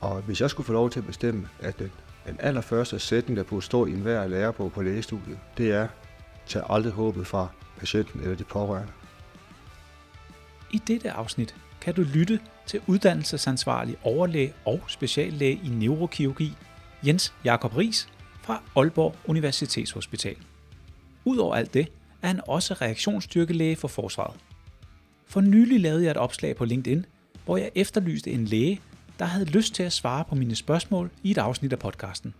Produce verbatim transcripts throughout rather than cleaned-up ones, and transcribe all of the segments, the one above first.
Og hvis jeg skulle få lov til at bestemme, at den, den allerførste sætning, der burde stå i enhver lærer på, på lægestudiet, det er, tag aldrig håbet fra patienten eller de pårørende. I dette afsnit kan du lytte til uddannelsesansvarlig overlæge og speciallæge i neurokirurgi, Jens Jakob Riis fra Aalborg Universitetshospital. Udover alt det, er han også reaktionsstyrkelæge for Forsvaret. For nylig lavede jeg et opslag på LinkedIn, hvor jeg efterlyste en læge, der havde lyst til at svare på mine spørgsmål i et afsnit af podcasten.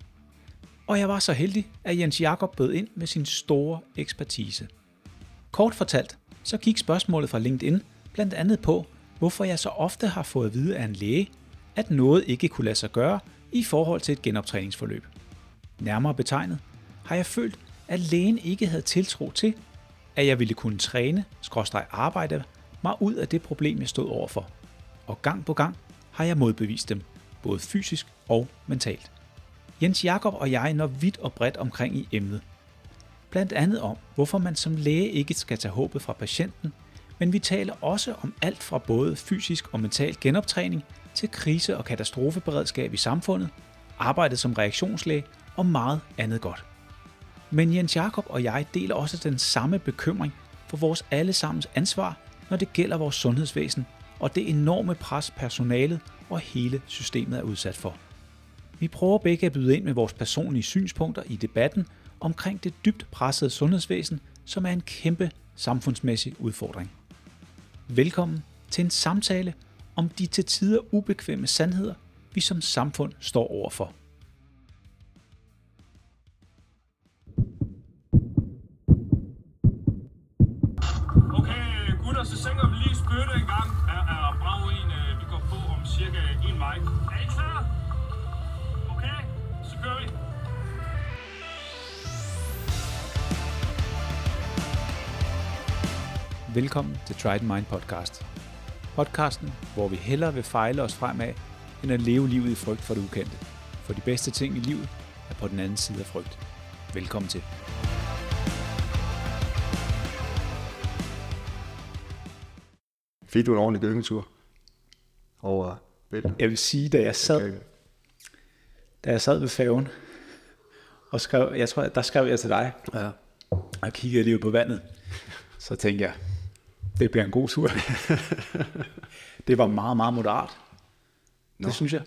Og jeg var så heldig, at Jens Jakob bød ind med sin store ekspertise. Kort fortalt, så gik spørgsmålet fra LinkedIn blandt andet på, hvorfor jeg så ofte har fået at vide af en læge, at noget ikke kunne lade sig gøre i forhold til et genoptræningsforløb. Nærmere betegnet har jeg følt, at lægen ikke havde tiltro til, at jeg ville kunne træne, skråstreg arbejde mig ud af det problem, jeg stod overfor. Og gang på gang har jeg modbevist dem, både fysisk og mentalt. Jens Jakob og jeg når vidt og bredt omkring i emnet. Blandt andet om, hvorfor man som læge ikke skal tage håbet fra patienten, men vi taler også om alt fra både fysisk og mental genoptræning til krise- og katastrofeberedskab i samfundet, arbejdet som reaktionslæge og meget andet godt. Men Jens Jakob og jeg deler også den samme bekymring for vores allesammens ansvar, når det gælder vores sundhedsvæsen og det enorme pres personalet og hele systemet er udsat for. Vi prøver begge at byde ind med vores personlige synspunkter i debatten omkring det dybt pressede sundhedsvæsen, som er en kæmpe samfundsmæssig udfordring. Velkommen til en samtale om de til tider ubekvemme sandheder, vi som samfund står overfor. Okay, gutter, så sænker vi lige spytte en gang. Er, er brav en, vi går på om cirka en vej. Er I klar? Okay, så kører vi. Velkommen til Try The Mind podcast. Podcasten, hvor vi hellere vil fejle os fremad, end at leve livet i frygt for det ukendte. For de bedste ting i livet er på den anden side af frygt. Velkommen til. Fik du en ordentlig gyngetur over bæltet? Jeg vil sige, da jeg sad, da jeg sad ved færgen, og skrev, jeg tror, der skrev jeg til dig, ja. Og kiggede lige på vandet, så tænkte jeg, det bliver en god tur. Det var meget, meget moderat. Nå. Det synes jeg.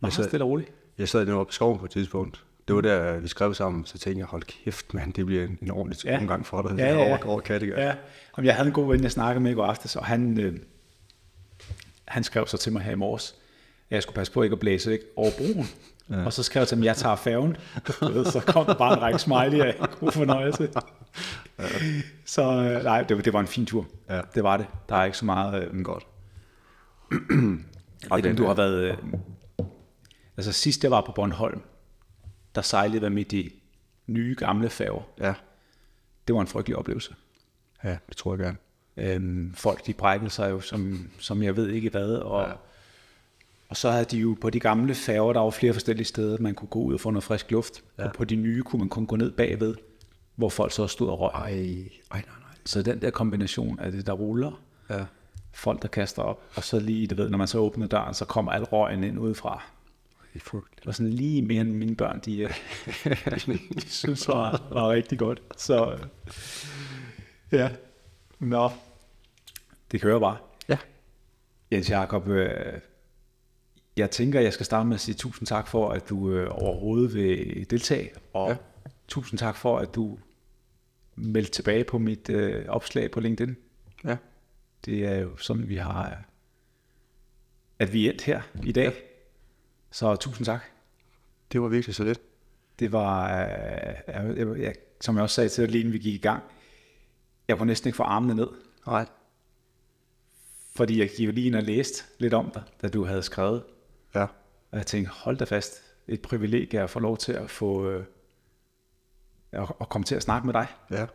Meget jeg sad, stille og roligt. Jeg sad nu oppe i skoven på et tidspunkt. Det var der, vi skrev sammen, så tænkte jeg, hold kæft mand, det bliver en, en ordentlig ja. omgang for dig. Ja, ja, ja. Over, over Kattegat. Ja. Om jeg havde en god ven, jeg snakkede med i går aftes, og han, øh, han skrev så til mig her i morges, at jeg skulle passe på ikke at blæse væk over broen. Ja. Og så skrev jeg til ham, jeg tager færgen. Så kom der bare en række smiley af. God fornøjelse. Ja. Så øh, nej, det, det var en fin tur. Ja. Det var det. Der er ikke så meget... Øh, godt. Og den, du har været... Øh, altså sidst jeg var på Bornholm, der sejlede jeg med de nye gamle færger. Ja. Det var en frygtelig oplevelse. Ja, det tror jeg gerne. Øhm, folk de brækkede sig jo, som, som jeg ved ikke hvad, og... Ja. Og så havde de jo på de gamle færger, der var flere forskellige steder, man kunne gå ud og få noget frisk luft. Ja. Og på de nye kunne man kun gå ned bagved, hvor folk så stod og røg. Ej, ej, nej, nej. Så den der kombination af det, der ruller, ja. Folk der kaster op, og så lige, du ved, når man så åbner døren, så kommer al røgen ind udefra. Det var sådan lige mere end mine børn, de, de synes var, var rigtig godt. Så ja, nå, det kører bare. Ja. Jens Jakob... Øh, Jeg tænker, jeg skal starte med at sige tusind tak for, at du øh, overhovedet vil deltage, og ja. Tusind tak for, at du meldte tilbage på mit øh, opslag på LinkedIn. Ja. Det er jo sådan, vi har, at vi er endt her i dag. Ja. Så tusind tak. Det var virkelig så let. Det var, øh, jeg, jeg, som jeg også sagde til dig, lige inden vi gik i gang, jeg var næsten ikke for armene ned. Nej. Fordi jeg gik lige ind og læste lidt om dig, da du havde skrevet. Ja. Og jeg tænkte, hold da fast, et privilegie at få lov til at få øh, at, at komme til at snakke med dig. Ja.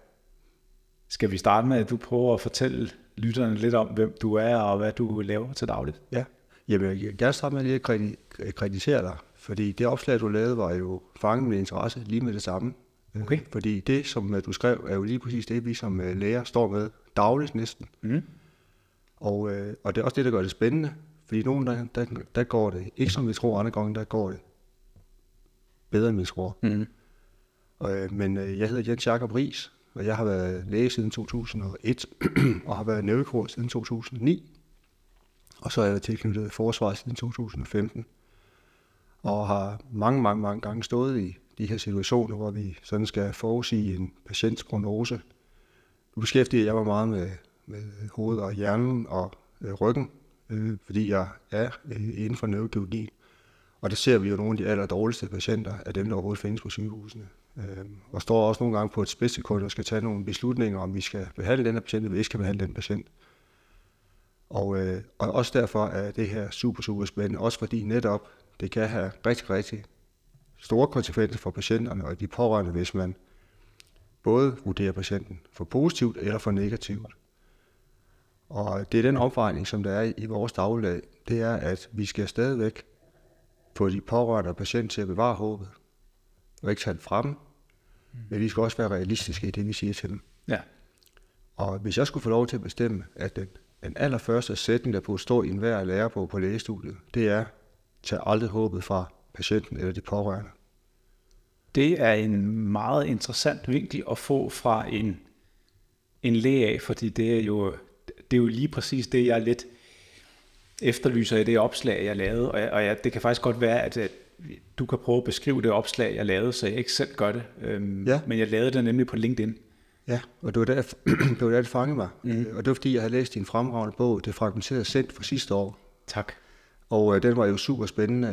Skal vi starte med, at du prøver at fortælle lytterne lidt om, hvem du er og hvad du laver til dagligt? Ja, jamen, jeg vil gerne starte med at kredi- kreditere dig, fordi det opslag, du lavede, var jo fanget med interesse lige med det samme. Okay. Fordi det, som du skrev, er jo lige præcis det, vi som læger står med dagligt næsten. Mm. Og, øh, og det er også det, der gør det spændende. Fordi nogen, der, der, der går det ikke som vi tror, andre gange, der går det bedre end vi tror. Mm. Og, øh, men øh, jeg hedder Jens Jakob Riis, og jeg har været læge siden to tusind og et, og har været nævekirurg siden to tusind og ni, og så er jeg tilknyttet Forsvaret siden to tusind og femten, og har mange, mange, mange gange stået i de her situationer, hvor vi sådan skal forudsige en patients prognose. Nu beskæftiger jeg mig meget med, med hovedet og hjernen og øh, ryggen, øh, fordi jeg er øh, inden for neurokirurgi. Og der ser vi jo nogle af de aller dårligste patienter af dem, der overhovedet findes på sygehusene. Øh, og står også nogle gange på et spidssekund og skal tage nogle beslutninger, om vi skal behandle den her patient, eller vi ikke skal behandle den patient. Og, øh, og også derfor er det her super, super spændende. Også fordi netop det kan have rigtig, rigtig store konsekvenser for patienterne og de pårørende, hvis man både vurderer patienten for positivt eller for negativt. Og det er den opvejning, som der er i vores dagligdag, det er, at vi skal stadigvæk få de pårørende og patienter til at bevare håbet og ikke tage det fra dem, men vi skal også være realistiske i det, vi siger til dem. Ja. Og hvis jeg skulle få lov til at bestemme, at den, den allerførste sætning, der burde stå i enhver lærebog på lægestudiet, det er, tag aldrig håbet fra patienten eller de pårørende. Det er en meget interessant vinkel at få fra en, en læge af, fordi det er, jo, det er jo lige præcis det, jeg lidt efterlyser i det opslag, jeg lavede. Og, jeg, og jeg, det kan faktisk godt være, at, at du kan prøve at beskrive det opslag, jeg lavede, så jeg ikke selv gør det. Øhm, ja. Men jeg lavede det nemlig på LinkedIn. Ja, og det var der, jeg, det, var der, det fangede mig. Mm. Og det var, fordi jeg havde læst din fremragende bog, Det fragmenterede sind, fra sidste år. Tak. Og øh, den var jo super spændende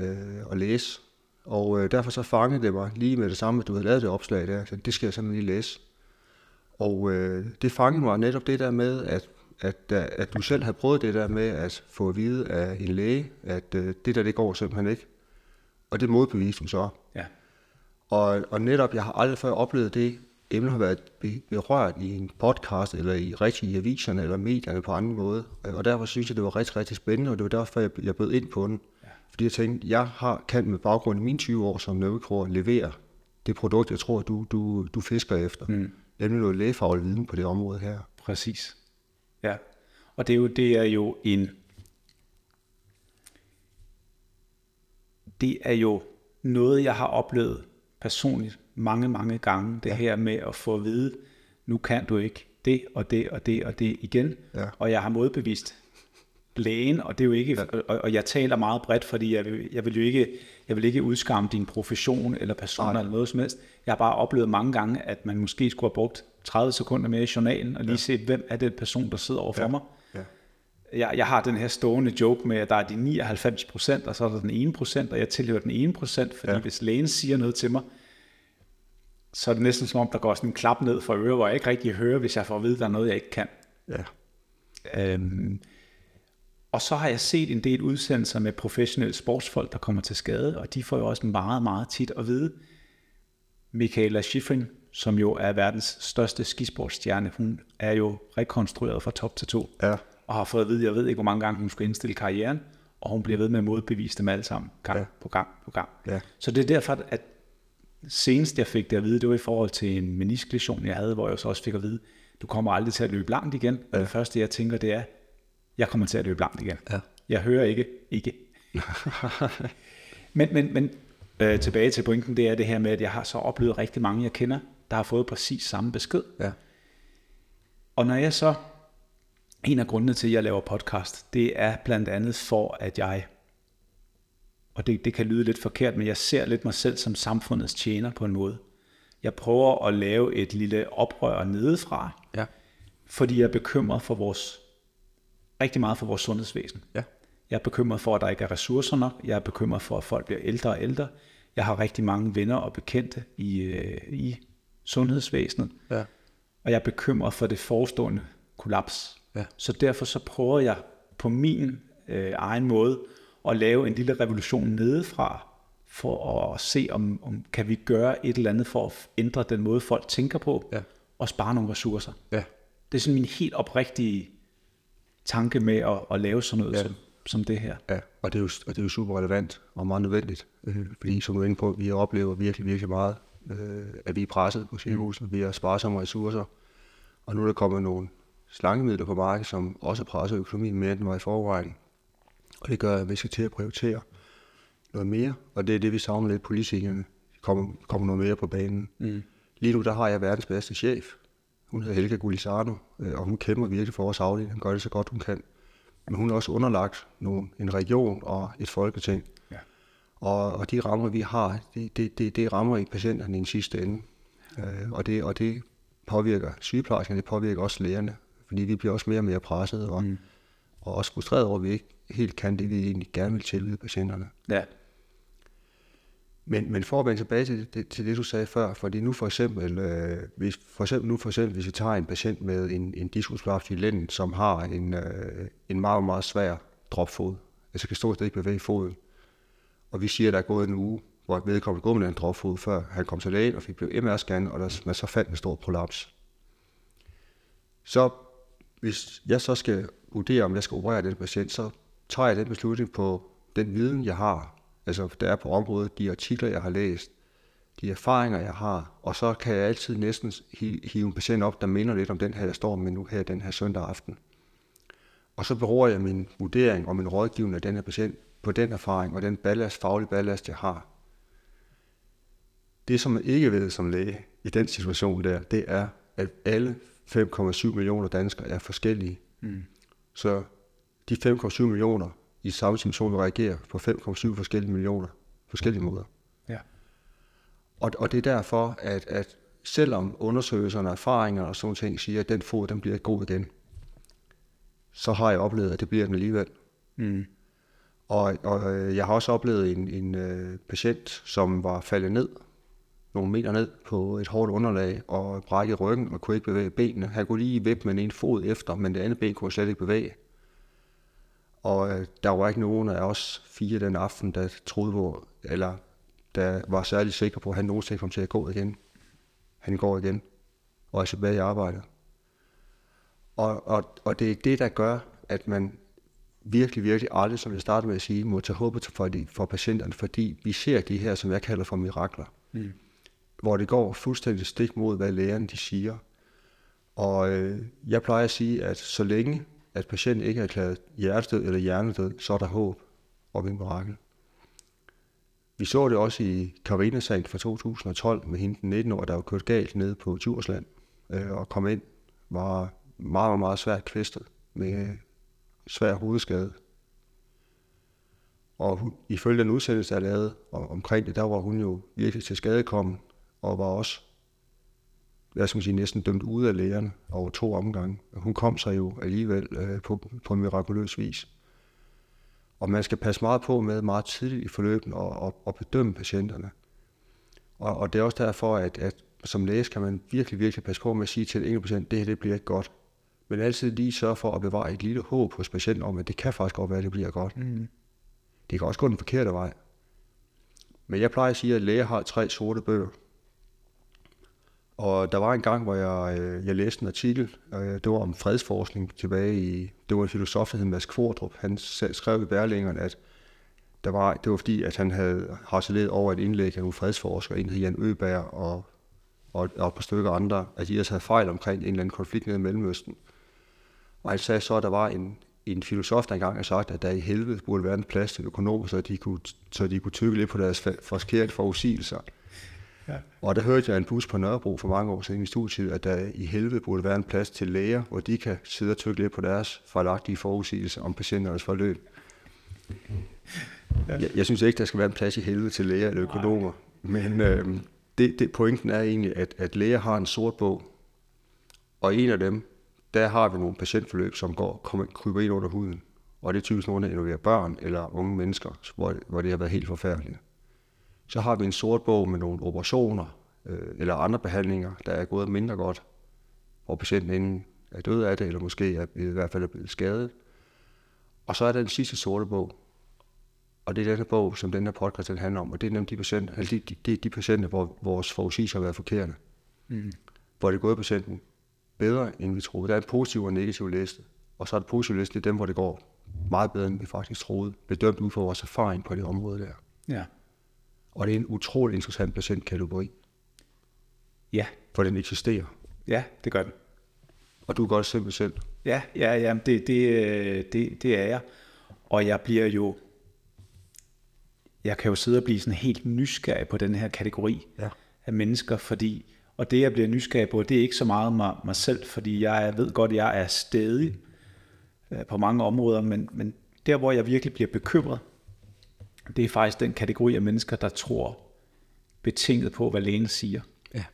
øh, at læse. Og øh, derfor så fangede det mig lige med det samme, at du havde lavet det opslag der. Så det skal jeg simpelthen lige læse. Og øh, det fangede mig netop det der med, at, at, at du selv havde prøvet det der med at få at vide af en læge, at øh, det der, det går simpelthen ikke. Og det modbeviste hun så. Ja. Og, og netop, jeg har aldrig før oplevet det, emnet har været berørt i en podcast, eller i rigtige aviserne, eller medierne på anden måde. Og derfor synes jeg, det var rigtig, rigtig spændende, og det var derfor, jeg, jeg bød ind på den. Ja. Fordi jeg tænkte, jeg har, kan med baggrund i mine tyve år som neurokirurg levere det produkt, jeg tror, du, du, du fisker efter. Mm. Nemlig noget lægefaglig viden på det område her. Præcis. Ja. Og det er jo, det er jo en... Det er jo noget, jeg har oplevet personligt mange, mange gange, det ja. her med at få at vide, nu kan du ikke det og det og det og det igen, ja. og jeg har modbevist lægen, og det er jo ikke, ja. og, og jeg taler meget bredt, fordi jeg vil, jeg vil jo ikke, jeg vil ikke udskamme din profession eller person Nej. eller noget som helst. Jeg har bare oplevet mange gange, at man måske skulle have brugt tredive sekunder mere i journalen, og lige ja. se, hvem er det person, der sidder overfor ja. mig. Ja. Jeg, jeg har den her stående joke med, at der er de nioghalvfems procent, og så er der den ene procent, og jeg tilhører den ene procent, fordi ja. hvis lægen siger noget til mig, så er det næsten som om, der går sådan en klap ned fra øret, hvor jeg ikke rigtig hører, hvis jeg får at vide, der er noget, jeg ikke kan. Ja. Øhm, og så har jeg set en del udsendelser med professionelle sportsfolk, der kommer til skade, og de får jo også meget, meget tit at vide. Mikaela Shiffrin, som jo er verdens største skisportstjerne, hun er jo rekonstrueret fra top til to, ja. og har fået at vide, jeg ved ikke, hvor mange gange hun skulle indstille karrieren, og hun bliver ved med at modbevise dem alle sammen, gang ja. på gang på gang. Ja. Så det er derfor, at senest jeg fik det at vide, det var i forhold til en menisklæsion, jeg havde, hvor jeg så også fik at vide, du kommer aldrig til at løbe langt igen. Ja. Det første, jeg tænker, det er, jeg kommer til at løbe langt igen. Ja. Jeg hører ikke, ikke. men men, men øh, tilbage til pointen, det er det her med, at jeg har så oplevet rigtig mange, jeg kender, der har fået præcis samme besked. Ja. Og når jeg så, en af grundene til, at jeg laver podcast, det er blandt andet for, at jeg, og det, det kan lyde lidt forkert, men jeg ser lidt mig selv som samfundets tjener på en måde. Jeg prøver at lave et lille oprør nedefra, ja. fordi jeg er bekymret for vores, rigtig meget for vores sundhedsvæsen. Ja. Jeg er bekymret for, at der ikke er ressourcer nok. Jeg er bekymret for, at folk bliver ældre og ældre. Jeg har rigtig mange venner og bekendte i, i sundhedsvæsenet. Ja. Og jeg er bekymret for det forestående kollaps. Ja. Så derfor så prøver jeg på min øh, egen måde og lave en lille revolution nedefra, for at se, om, om kan vi gøre et eller andet for at ændre den måde, folk tænker på, ja. og spare nogle ressourcer. Ja. Det er sådan min helt oprigtige tanke med at, at lave sådan noget ja. som, som det her. Ja, og det er jo, og det er jo super relevant og meget nødvendigt, øh, fordi som du er inde på, vi oplever virkelig, virkelig meget, øh, at vi er presset på sygehusene, vi har sparsomme ressourcer, og nu er der kommet nogle slangemidler på markedet, som også presser økonomien mere, end den var i forvejen. Og det gør, at vi skal til at prioritere noget mere, og det er det, vi savner lidt politikerne. Kommer, kommer noget mere på banen. Mm. Lige nu, der har jeg verdens bedste chef. Hun hedder Helga Gulisano, og hun kæmper virkelig for vores afdeling. Hun gør det så godt, hun kan. Men hun er også underlagt nogle, en region og et folketing. Ja. Og, og de rammer, vi har, det, det, det, det rammer ikke patienterne i den sidste ende. Øh, og, det, og det påvirker sygeplejerskerne, det påvirker også lægerne, fordi vi bliver også mere og mere presset, og, mm. og også frustreret over, at vi ikke helt kan det, vi egentlig gerne vil tilbyde patienterne. Ja. Men, men for at vende tilbage til det, til det, du sagde før, fordi nu for eksempel, øh, hvis, for eksempel, nu for eksempel hvis vi tager en patient med en, en diskusprolaps i lænden, som har en, øh, en meget, meget svær dropfod, altså kan stort set ikke bevæge foden, og vi siger, at der er gået en uge, hvor vedkommende går med en dropfod, før han kom til lægen og fik blevet M R-scannet, og der, man så fandt en stor prolaps. Så hvis jeg så skal vurdere, om jeg skal operere den patient, så tager jeg den beslutning på den viden, jeg har, altså der er på området, de artikler, jeg har læst, de erfaringer, jeg har, og så kan jeg altid næsten hive en patient op, der minder lidt om den her, der står med nu her den her søndag aften. Og så beror jeg min vurdering og min rådgivning af den her patient på den erfaring og den ballast, faglige ballast, jeg har. Det, som man ikke ved som læge i den situation der, det er, at alle fem komma syv millioner danskere er forskellige. Mm. Så de fem komma syv millioner i samme situation vil reagere på fem komma syv forskellige millioner forskellige måder. Ja. Og, og det er derfor, at, at selvom undersøgelserne, erfaringerne og sådan ting siger, at den fod, den bliver god igen, så har jeg oplevet, at det bliver den alligevel. Mm. Og, og jeg har også oplevet en, en øh, patient, som var faldet ned, nogle meter ned på et hårdt underlag, og brækkede ryggen og kunne ikke bevæge benene. Han kunne lige vippe med en fod efter, men det andet ben kunne slet ikke bevæge. Og øh, der var ikke nogen af os fire den aften, der troede på, eller der var særlig sikker på, at han nogensinde kom til at gå igen. Han går igen, og er tilbage i arbejdet. Og, og, og det er det, der gør, at man virkelig, virkelig aldrig, som jeg startede med at sige, må tage håbet for, for patienterne, fordi vi ser de her, som jeg kalder for mirakler. Mm. Hvor det går fuldstændig stik mod, hvad lægerne de siger. Og øh, jeg plejer at sige, at så længe at patienten ikke er erklæret hjertedød eller hjernedød, så er der håb om en mirakel. Vi så det også i Carina-sagen fra to tusind og tolv med hende den nitten år, der var kørt galt nede på Djursland øh, og kom ind, var meget, meget, meget svært kvæstet med svær hovedskade. Og hun, ifølge den udsendelse, der er lavet og omkring det, der var hun jo virkelig til skadekommen og var også, jeg skal sige, næsten dømt ude af lægerne over to omgange. Hun kom sig jo alligevel øh, på, på mirakuløs vis. Og man skal passe meget på med meget tidligt i forløbet og, og, og bedømme patienterne. Og, og det er også derfor, at, at som læge kan man virkelig, virkelig passe på med at sige til en enkelt patient, det her det bliver ikke godt. Men altid lige sørge for at bevare et lille håb hos patienten om, at det kan faktisk godt være, at det bliver godt. Mm. Det kan også gå den forkerte vej. Men jeg plejer at sige, at læger har tre sorte bøger. Og der var en gang, hvor jeg, jeg læste en artikel, det var om fredsforskning tilbage i, det var en filosof, der hed Mads Kvordrup. Han skrev i Bærlingeren, at der var, det var fordi, at han havde harceleret over et indlæg af nogle fredsforskere, en hed Jan Øbær og, og, og et par stykker andre, at de havde fejl omkring en eller anden konflikt nede i Mellemøsten. Og han sagde så, at der var en, en filosof, der engang havde sagt, at der i helvede burde være en plads til økonomer, så de kunne, så de kunne tykke lidt på deres forskerte forudsigelser. Ja. Og der hørte jeg en bus på Nørrebro for mange år siden i studietid, at der i helvede burde være en plads til læger, hvor de kan sidde og tykke lidt på deres fejlagtige forudsigelser om patienternes forløb. Ja. Jeg, jeg synes ikke, der skal være en plads i helvede til læger eller økonomer, men øh, det, det, pointen er egentlig, at, at læger har en sort bog, og en af dem, der har vi nogle patientforløb, som går kommer, kryber ind under huden, og det er typisk nogle, der involverer børn eller unge mennesker, hvor, hvor det har været helt forfærdeligt. Så har vi en sort bog med nogle operationer øh, eller andre behandlinger, der er gået mindre godt, hvor patienten enten er død af det, eller måske er, i hvert fald er blevet skadet. Og så er der den sidste sorte bog, og det er den bog, som den her podcast handler om, og det er nemlig de patienter, altså de, de, de patienter, hvor vores forudsigelser har været forkerte. Mm. Hvor det er gået patienten bedre, end vi troede. Der er en positiv og en negativ liste, og så er det positive liste, det er dem, hvor det går meget bedre, end vi faktisk troede, bedømt ud fra vores erfaring på det område der. Ja. Og det er en utrolig interessant patientkategori. Ja. For den eksisterer. Ja, det gør den. Og du er godt simpelthen selv. Ja, ja, ja det, det, det, det er jeg. Og jeg bliver jo, jeg kan jo sidde og blive sådan helt nysgerrig på den her kategori ja. af mennesker, fordi, og det jeg bliver nysgerrig på, det er ikke så meget mig, mig selv, fordi jeg ved godt, at jeg er stædig øh, på mange områder, men, men der hvor jeg virkelig bliver bekymret, det er faktisk den kategori af mennesker, der tror betinget på, hvad lægen siger. Ja.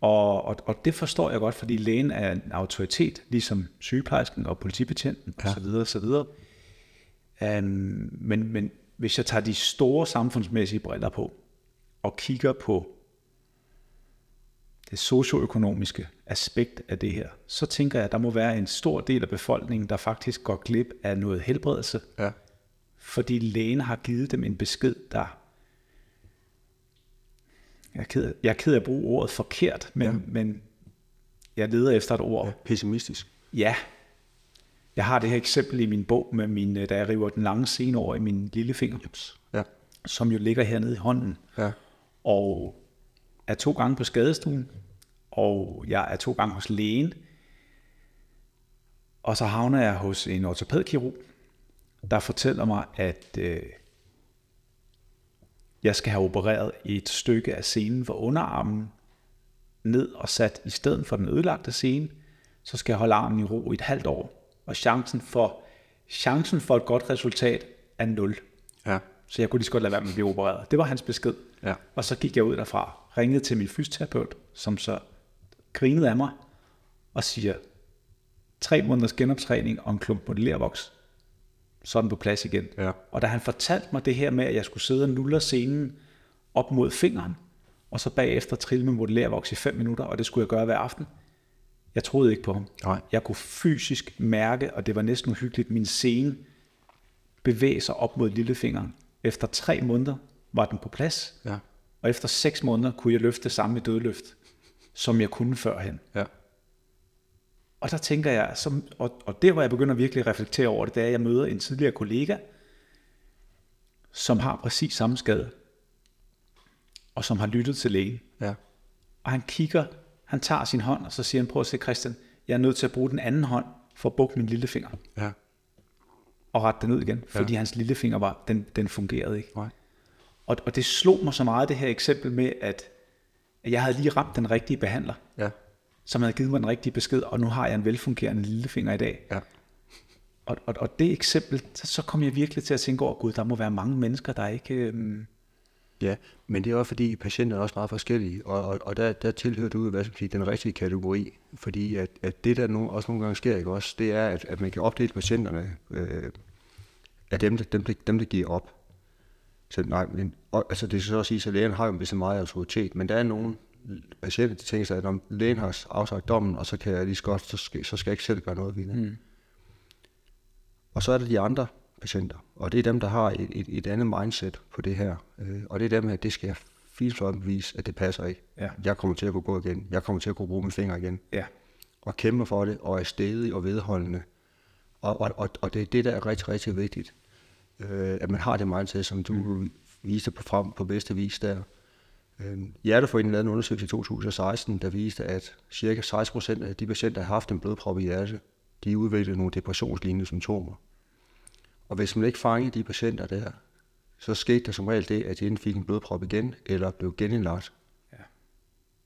Og, og, og det forstår jeg godt, fordi lægen er en autoritet, ligesom sygeplejersken og politibetjenten ja. og så videre, og så videre. Um, men, men hvis jeg tager de store samfundsmæssige briller på, og kigger på det socioøkonomiske aspekt af det her, så tænker jeg, at der må være en stor del af befolkningen, der faktisk går glip af noget helbredelse, ja. fordi lægen har givet dem en besked, der... Jeg er ked af, jeg er ked af at bruge ordet forkert, men, ja. men jeg leder efter et ord. Ja, pessimistisk. Ja. Jeg har det her eksempel i min bog, med min, da jeg river den lange scene over i min lillefinger, ja. som jo ligger hernede i hånden. Ja. Og er to gange på skadestuen, og jeg er to gange hos lægen, og så havner jeg hos en ortopædkirurg, der fortæller mig, at øh, jeg skal have opereret et stykke af senen for underarmen ned og sat i stedet for den ødelagte sene, så skal jeg holde armen i ro i et halvt år. Og chancen for, chancen for et godt resultat er nul. Ja. Så jeg kunne lige så godt lade være med at blive opereret. Det var hans besked. Ja. Og så gik jeg ud derfra, ringede til min fysioterapeut, som så grinede af mig og siger, tre måneders genoptræning og en klump modellervoks. Så er den på plads igen. Ja. Og da han fortalte mig det her med, at jeg skulle sidde og nulle scenen op mod fingeren, og så bagefter trille med modellervoks i fem minutter, og det skulle jeg gøre hver aften, jeg troede ikke på ham. Nej. Jeg kunne fysisk mærke, og det var næsten uhyggeligt, min scene bevæge sig op mod lillefingeren. Efter tre måneder var den på plads, ja. og efter seks måneder kunne jeg løfte det samme dødløft, som jeg kunne førhen. Ja. Og der tænker jeg, som, og, og det hvor jeg begynder virkelig at reflektere over det, det er, at jeg møder en tidligere kollega, som har præcis samme skade, og som har lyttet til lægen. Ja. Og han kigger, han tager sin hånd, og så siger han, prøv at se Christian, jeg er nødt til at bruge den anden hånd, for at bukke min lillefinger. Ja. Og rette den ud igen, fordi ja. hans lillefinger var, den, den fungerede ikke. Right. Og, og det slog mig så meget, det her eksempel med, at, at jeg havde lige ramt den rigtige behandler. Ja. Som havde givet mig den rigtige besked, og nu har jeg en velfungerende lillefinger i dag. Ja. Og, og, og det eksempel, så kom jeg virkelig til at tænke over, gud, der må være mange mennesker, der ikke... Øhm... Ja, men det er også fordi, patienterne er også meget forskellige, og, og, og der, der tilhører du, hvad skal man sige, den rigtige kategori, fordi at, at det, der no, også nogle gange sker, ikke også, det er, at, at man kan opdele patienterne øh, af dem, dem, dem, dem, der giver op. Så nej, men, og, altså det skal så også sige, så lægen har jo en vis meget autoritet, men der er nogen patienten tænker sig, at om lægen har afsagt dommen, og så kan jeg lige så godt, så skal, så skal jeg ikke selv gøre noget ved det. Mm. Og så er der de andre patienter, og det er dem, der har et, et, et andet mindset på det her, øh, og det er dem, at det skal jeg filsomt vise, at det passer ikke. Ja. Jeg kommer til at kunne gå igen, jeg kommer til at kunne bruge mine fingre igen, ja. og kæmpe for det, og er stædig og vedholdende, og, og, og, og det er det, der er rigtig, rigtig vigtigt, øh, at man har det mindset, som du mm. viste på, frem på bedste vis der. Hjerteforeningen lavede en undersøgelse i to tusind og seksten, der viste, at ca. seksten procent af de patienter, der har haft en blodprop i hjertet, de udviklede nogle depressionslignende symptomer. Og hvis man ikke fangede de patienter der, så skete der som regel det, at de enten fik en blodprop igen, eller blev genindlagt. Ja.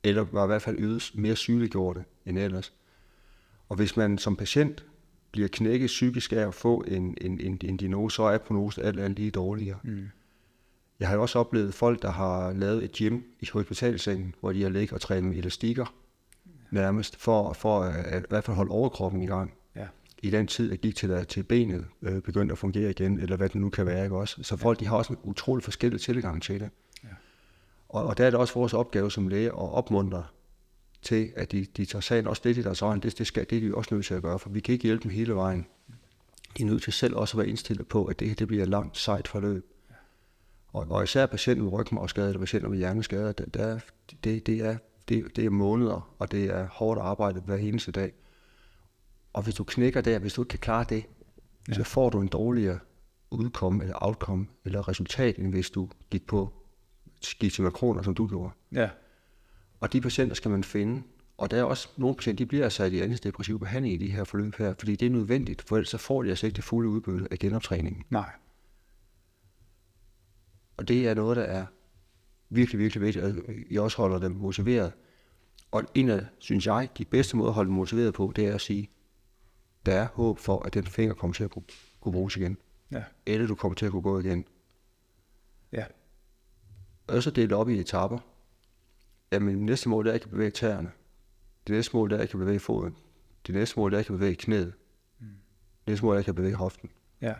Eller var i hvert fald ydes mere sygeliggjorte end ellers. Og hvis man som patient bliver knækket psykisk af at få en, en, en, en diagnose, så er prognosen alt andet lige dårligere. Mm. Jeg har jo også oplevet folk, der har lavet et gym i hospitalsengen, hvor de har ligget og trænet med elastikker nærmest, for, for at, at i hvert fald holde overkroppen i gang. Ja. I den tid, at gik til, til benet øh, begyndte at fungere igen, eller hvad det nu kan være, ikke også? Så folk, ja. de har også en utrolig forskellig tilgang til det. Ja. Og, og der er det også vores opgave som læge at opmuntre til, at de, de tager sagen også lidt i deres øjne. Det, det, skal, det er de også nødt til at gøre, for vi kan ikke hjælpe dem hele vejen. De er nødt til selv også at være indstillet på, at det her det bliver et langt, sejt forløb. Og, og især patienter med rygmarvsskader eller patienter med hjerneskader, der, der, det, det, er, det, det er måneder, og det er hårdt arbejde hver eneste dag. Og hvis du knækker der, hvis du ikke kan klare det, ja. så får du en dårligere udkomme eller outcome eller resultat, end hvis du gik på gik til makroner, som du gjorde. Ja. Og de patienter skal man finde, Og der er også nogle patienter, de bliver altså i antidepressiv behandling i de her forløb her, fordi det er nødvendigt, for ellers så får de altså ikke det fulde udbytte af genoptræningen. Nej. Og det er noget, der er virkelig, virkelig vigtigt, at jeg også holder dem motiveret. Og en af, synes jeg, de bedste måder at holde dem motiveret på, det er at sige, der er håb for, at den finger kommer til at kunne bruges igen. Ja. Eller du kommer til at kunne gå igen. Ja. Og så delt op i etaper. Jamen, det næste mål er, at jeg kan bevæge tæerne. Det næste mål er, at jeg kan bevæge foden. Det næste mål er, at jeg kan bevæge knæet. Mm. Det næste mål er, at jeg kan bevæge hoften. Ja.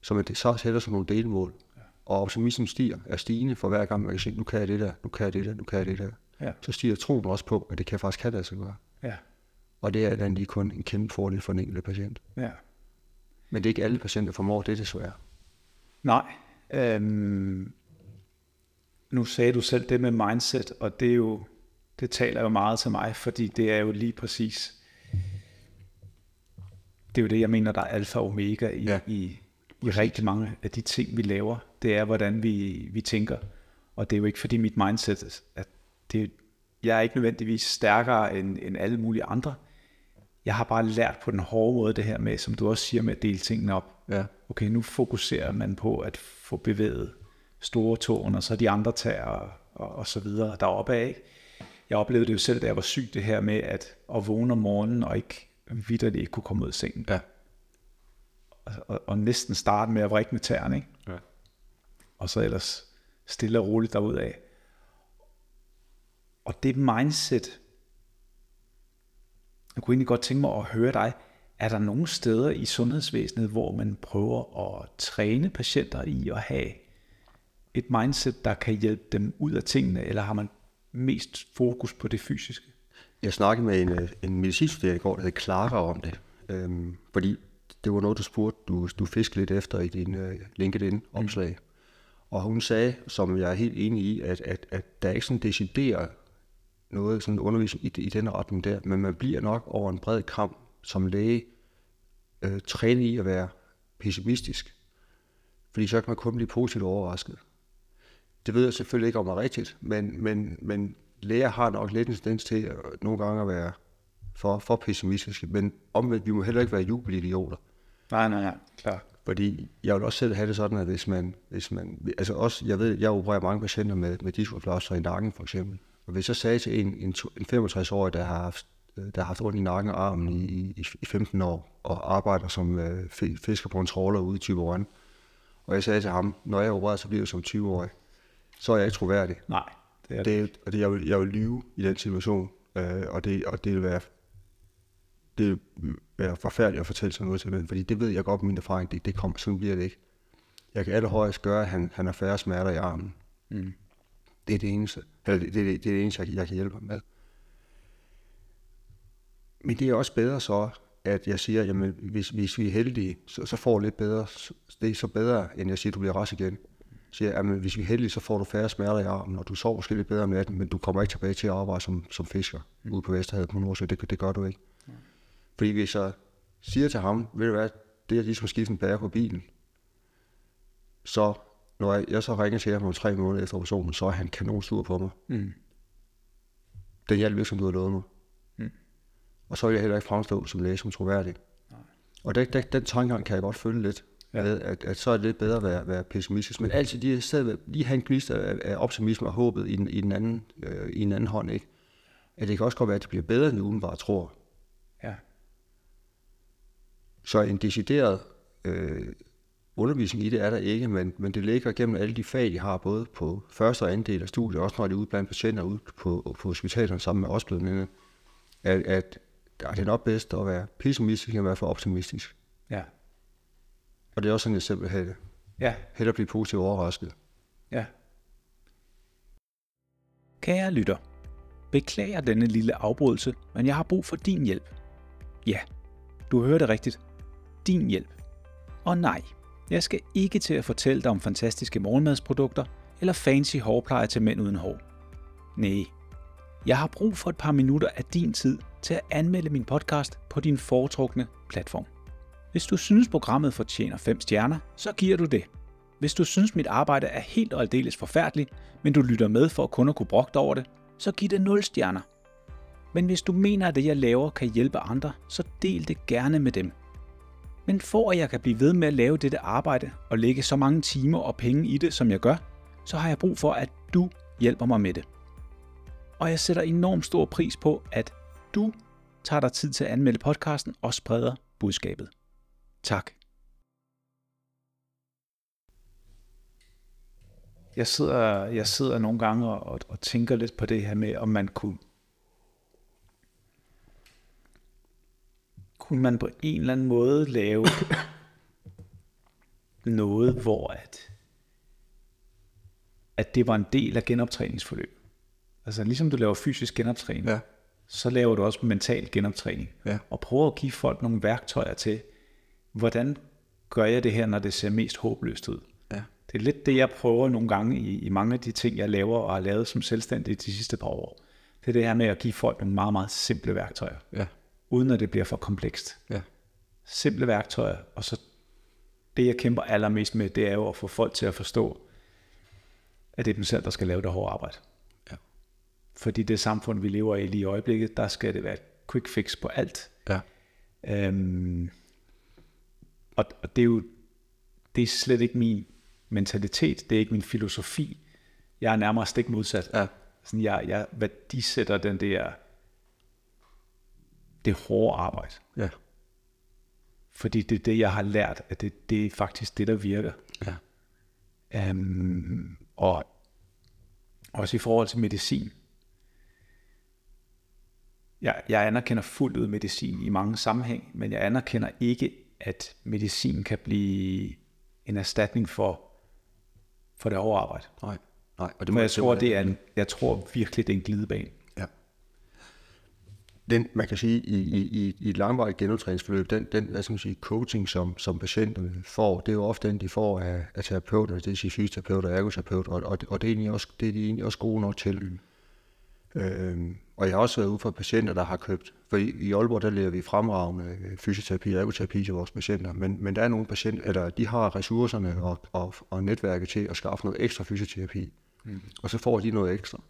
Så man så sætter sig nogle delmål. Ja. Og optimismen stiger, er stigende for hver gang, man kan se, nu kan jeg det der, nu kan jeg det der, nu kan jeg det der. Ja. Så stiger troen også på, at det kan jeg faktisk kan det altså gøre. Ja. Og det er da lige kun en kæmpe fordel for den enkelte patient. Ja. Men det er ikke alle patienter formår det, desværre. Nej. Øhm, nu sagde du selv det med mindset, og det er jo, det taler jo meget til mig, fordi det er jo lige præcis, det er jo det, jeg mener, der er alfa og omega i, ja. i, i rigtig mange af de ting, vi laver. Det er, hvordan vi, vi tænker. Og det er jo ikke, fordi mit mindset, at det, jeg er ikke nødvendigvis stærkere end, end alle mulige andre. Jeg har bare lært på den hårde måde det her med, som du også siger med at dele tingene op. Ja. Okay, nu fokuserer man på at få bevæget store tåen, og så de andre tager og, og, og så videre deroppe af. Ikke? Jeg oplevede det jo selv, da jeg var syg, det her med at, at vågne om morgenen og ikke vitterligt ikke kunne komme ud af sengen. Ja. Og, og, og næsten starte med at vrikke med tæerne. Ikke? Ja. Og så ellers stille og roligt derudad. Og det mindset, jeg kunne egentlig godt tænke mig at høre dig, er der nogle steder i sundhedsvæsenet, hvor man prøver at træne patienter i at have et mindset, der kan hjælpe dem ud af tingene, eller har man mest fokus på det fysiske? Jeg snakkede med en, en medicinstuderende i går, der hed Clara, om det, øhm, fordi det var noget, du spurgte, du, du fiskede lidt efter i din uh, LinkedIn-opslag. Mm. Og hun sagde, som jeg er helt enig i, at, at, at der ikke sådan decideret noget sådan undervisning i, i den retning der, men man bliver nok over en bred kamp som læge øh, trænet i at være pessimistisk, fordi så kan man kun blive positivt overrasket. Det ved jeg selvfølgelig ikke, om det er rigtigt, men, men, men læger har nok lidt en tendens til at nogle gange at være for, for pessimistiske, men omvendt, vi må heller ikke være jubelidioter. Nej, nej, nej, klar. Fordi jeg vil også selv have det sådan, at hvis man, hvis man altså også, jeg ved, jeg opererer mange patienter med, med discoplaster i nakken for eksempel, og hvis jeg sagde til en, en, en femogtres-årig, der har haft, der har haft ondt i nakken og armen i, i, i femten år, og arbejder som øh, fisker på en trawler ude i Thyborøn, og jeg sagde til ham, når jeg opererer, så bliver jeg som tyve-årig, så er jeg ikke troværdig. Nej, det er det ikke. Og det, jeg, vil, jeg vil lyve i den situation, øh, og, det, og det vil være... Det er forfærdeligt at fortælle sådan noget til dem, fordi det ved jeg godt med min erfaring, det, det kommer, sådan bliver det ikke. Jeg kan allerhøjst gøre, at han, han har færre smerter i armen. Mm. Det er det eneste, eller det, det, det, det er det eneste, jeg, jeg kan hjælpe ham med. Men det er også bedre så, at jeg siger, jamen hvis, hvis vi er heldige, så, så får du lidt bedre, det er så bedre, end jeg siger, du bliver rask igen. Så jeg, jamen hvis vi er heldige, så får du færre smerter i armen, og du sover måske lidt bedre om natten, men du kommer ikke tilbage til at arbejde som, som fisker mm. ude på Vesterhavet på Nordsjø, det, det gør du ikke. Fordi hvis jeg siger til ham, ved du hvad, det er ligesom skifte en bære på bilen, så når jeg, jeg så ringer til ham om tre måneder efter operationen, så er han kanonsur på mig. Mm. Den hjalp ikke, som du har lovet mig. Mm. Og så vil jeg heller ikke fremstå som læge, som troværdig. Nej. Og den, den, den tankegang kan jeg godt følge lidt, ja. at, at, at så er det lidt bedre at være, være pessimistisk. Men altid lige, stedet, lige have en gnist af, af optimisme og håbet i den, i den, anden, øh, i den anden hånd. Ikke? At det kan også godt være, at det bliver bedre, end du udenbart tror. Ja. Så en decideret øh, undervisning i det er der ikke, men, men det ligger gennem alle de fag, de har, både på første og anden del af studiet, også når de er ude blandt patienter ude på, på hospitalerne sammen med os blødmændene, at, at det er nok bedst at være pessimistisk end at være for optimistisk. Ja. Og det er også sådan, jeg selv vil have det. Ja. Heller blive positivt overrasket. Ja. Kære lytter, beklager denne lille afbrydelse, men jeg har brug for din hjælp. Ja. Du hører det rigtigt. Din hjælp. Og nej, jeg skal ikke til at fortælle dig om fantastiske morgenmadsprodukter eller fancy hårpleje til mænd uden hår. Næh. Jeg har brug for et par minutter af din tid til at anmelde min podcast på din foretrukne platform. Hvis du synes, programmet fortjener fem stjerner, så giver du det. Hvis du synes, mit arbejde er helt og aldeles forfærdeligt, men du lytter med for kun at kunne brokke dig over det, så giv det nul stjerner. Men hvis du mener, at det jeg laver kan hjælpe andre, så del det gerne med dem. Men for at jeg kan blive ved med at lave dette arbejde og lægge så mange timer og penge i det, som jeg gør, så har jeg brug for, at du hjælper mig med det. Og jeg sætter enormt stor pris på, at du tager dig tid til at anmelde podcasten og spreder budskabet. Tak. Jeg sidder, jeg sidder nogle gange og, og tænker lidt på det her med, om man kunne, kunne man på en eller anden måde lave noget, hvor at, at det var en del af genoptræningsforløb. Altså ligesom du laver fysisk genoptræning, ja, så laver du også mental genoptræning. Ja. Og prøver at give folk nogle værktøjer til, hvordan gør jeg det her, når det ser mest håbløst ud. Ja. Det er lidt det, jeg prøver nogle gange i, i mange af de ting, jeg laver og har lavet som selvstændig de sidste par år. Det er det her med at give folk nogle meget, meget simple værktøjer. Ja. Uden at det bliver for komplekst. Ja. Simple værktøjer, og så det, jeg kæmper allermest med, det er jo at få folk til at forstå, at det er dem selv, der skal lave det hårde arbejde. Ja. Fordi det samfund, vi lever i lige i øjeblikket, der skal det være et quick fix på alt. Ja. Øhm, og, og det er jo det er slet ikke min mentalitet, det er ikke min filosofi. Jeg er nærmere stik modsat. Ja. Sådan, jeg, jeg værdisætter den der det hårde arbejde. Ja. Fordi det er det, jeg har lært, at det, det er faktisk det, der virker. Ja. Um, og også i forhold til medicin. Jeg, jeg anerkender fuldt ud medicin i mange sammenhæng, men jeg anerkender ikke, at medicin kan blive en erstatning for, for det hårde arbejde. Nej. Nej. Og det må jeg, jeg tror, det er en, jeg tror virkelig, det er en glidebane. Den, man kan sige, i, i, i et langvarigt genoptræningsforløb, den, den hvad skal man sige, coaching, som, som patienterne får, det er jo ofte den, de får af, af terapeuter, det vil sige fysioterapeuter, ergoterapeuter, og, og, og det, er egentlig også, det er de egentlig også gode nok til. Mm. Øhm, og jeg har også været ude for patienter, der har købt, for i, i Aalborg, der lever vi fremragende fysioterapi og ergoterapi til vores patienter, men, men der er nogle patienter, eller de har ressourcerne og, og, og netværket til at skaffe noget ekstra fysioterapi, mm. og så får de noget ekstra.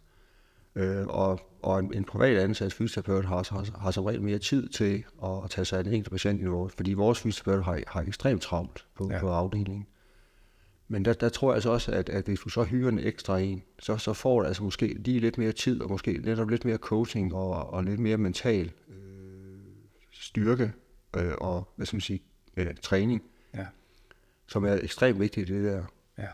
Øh, og, og en, en privat ansat fysioterapeut har, har, har som regel mere tid til at, at tage sig af den enkelte patient i vores, fordi vores fysioterapeut har, har ekstremt travlt på, ja. på afdelingen. Men der, der tror jeg altså også, at, at hvis du så hyrer en ekstra en, så, så får du altså måske lige lidt mere tid, og måske netop lidt mere coaching og, og lidt mere mental øh, styrke øh, og hvad skal man sige, øh, træning, ja. som er ekstremt vigtigt i det der. Ja.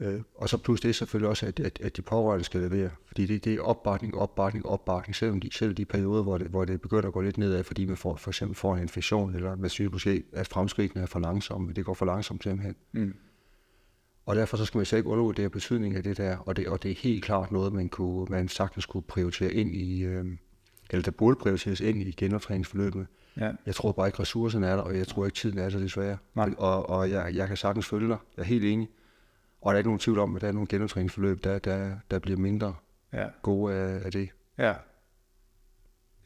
Øh, og så plus det selvfølgelig også, at, at, at de pårørende skal levere. Fordi det, det er opbakning, opbakning, opbakning, selvom de, selv de perioder, hvor det, hvor det begynder at gå lidt nedad, fordi man får, for eksempel får en infektion, eller man synes måske, at fremskridtene er for langsomme, det går for langsomt simpelthen. Mm. Og derfor så skal man selv ikke undervurdere det her betydning af det der, og det, og det er helt klart noget, man, kunne, man sagtens kunne prioritere ind i, øh, eller der burde prioriteres ind i genoptræningsforløbet. Ja. Jeg tror bare ikke, ressourcerne er der, og jeg tror ikke, tiden er der desværre. Og, og jeg, jeg kan sagtens følge dig, jeg er helt enig. Og der er ikke nogen tvivl om, at der er nogle genoptræningsforløb, der, der, der bliver mindre ja. gode af, af det. Ja.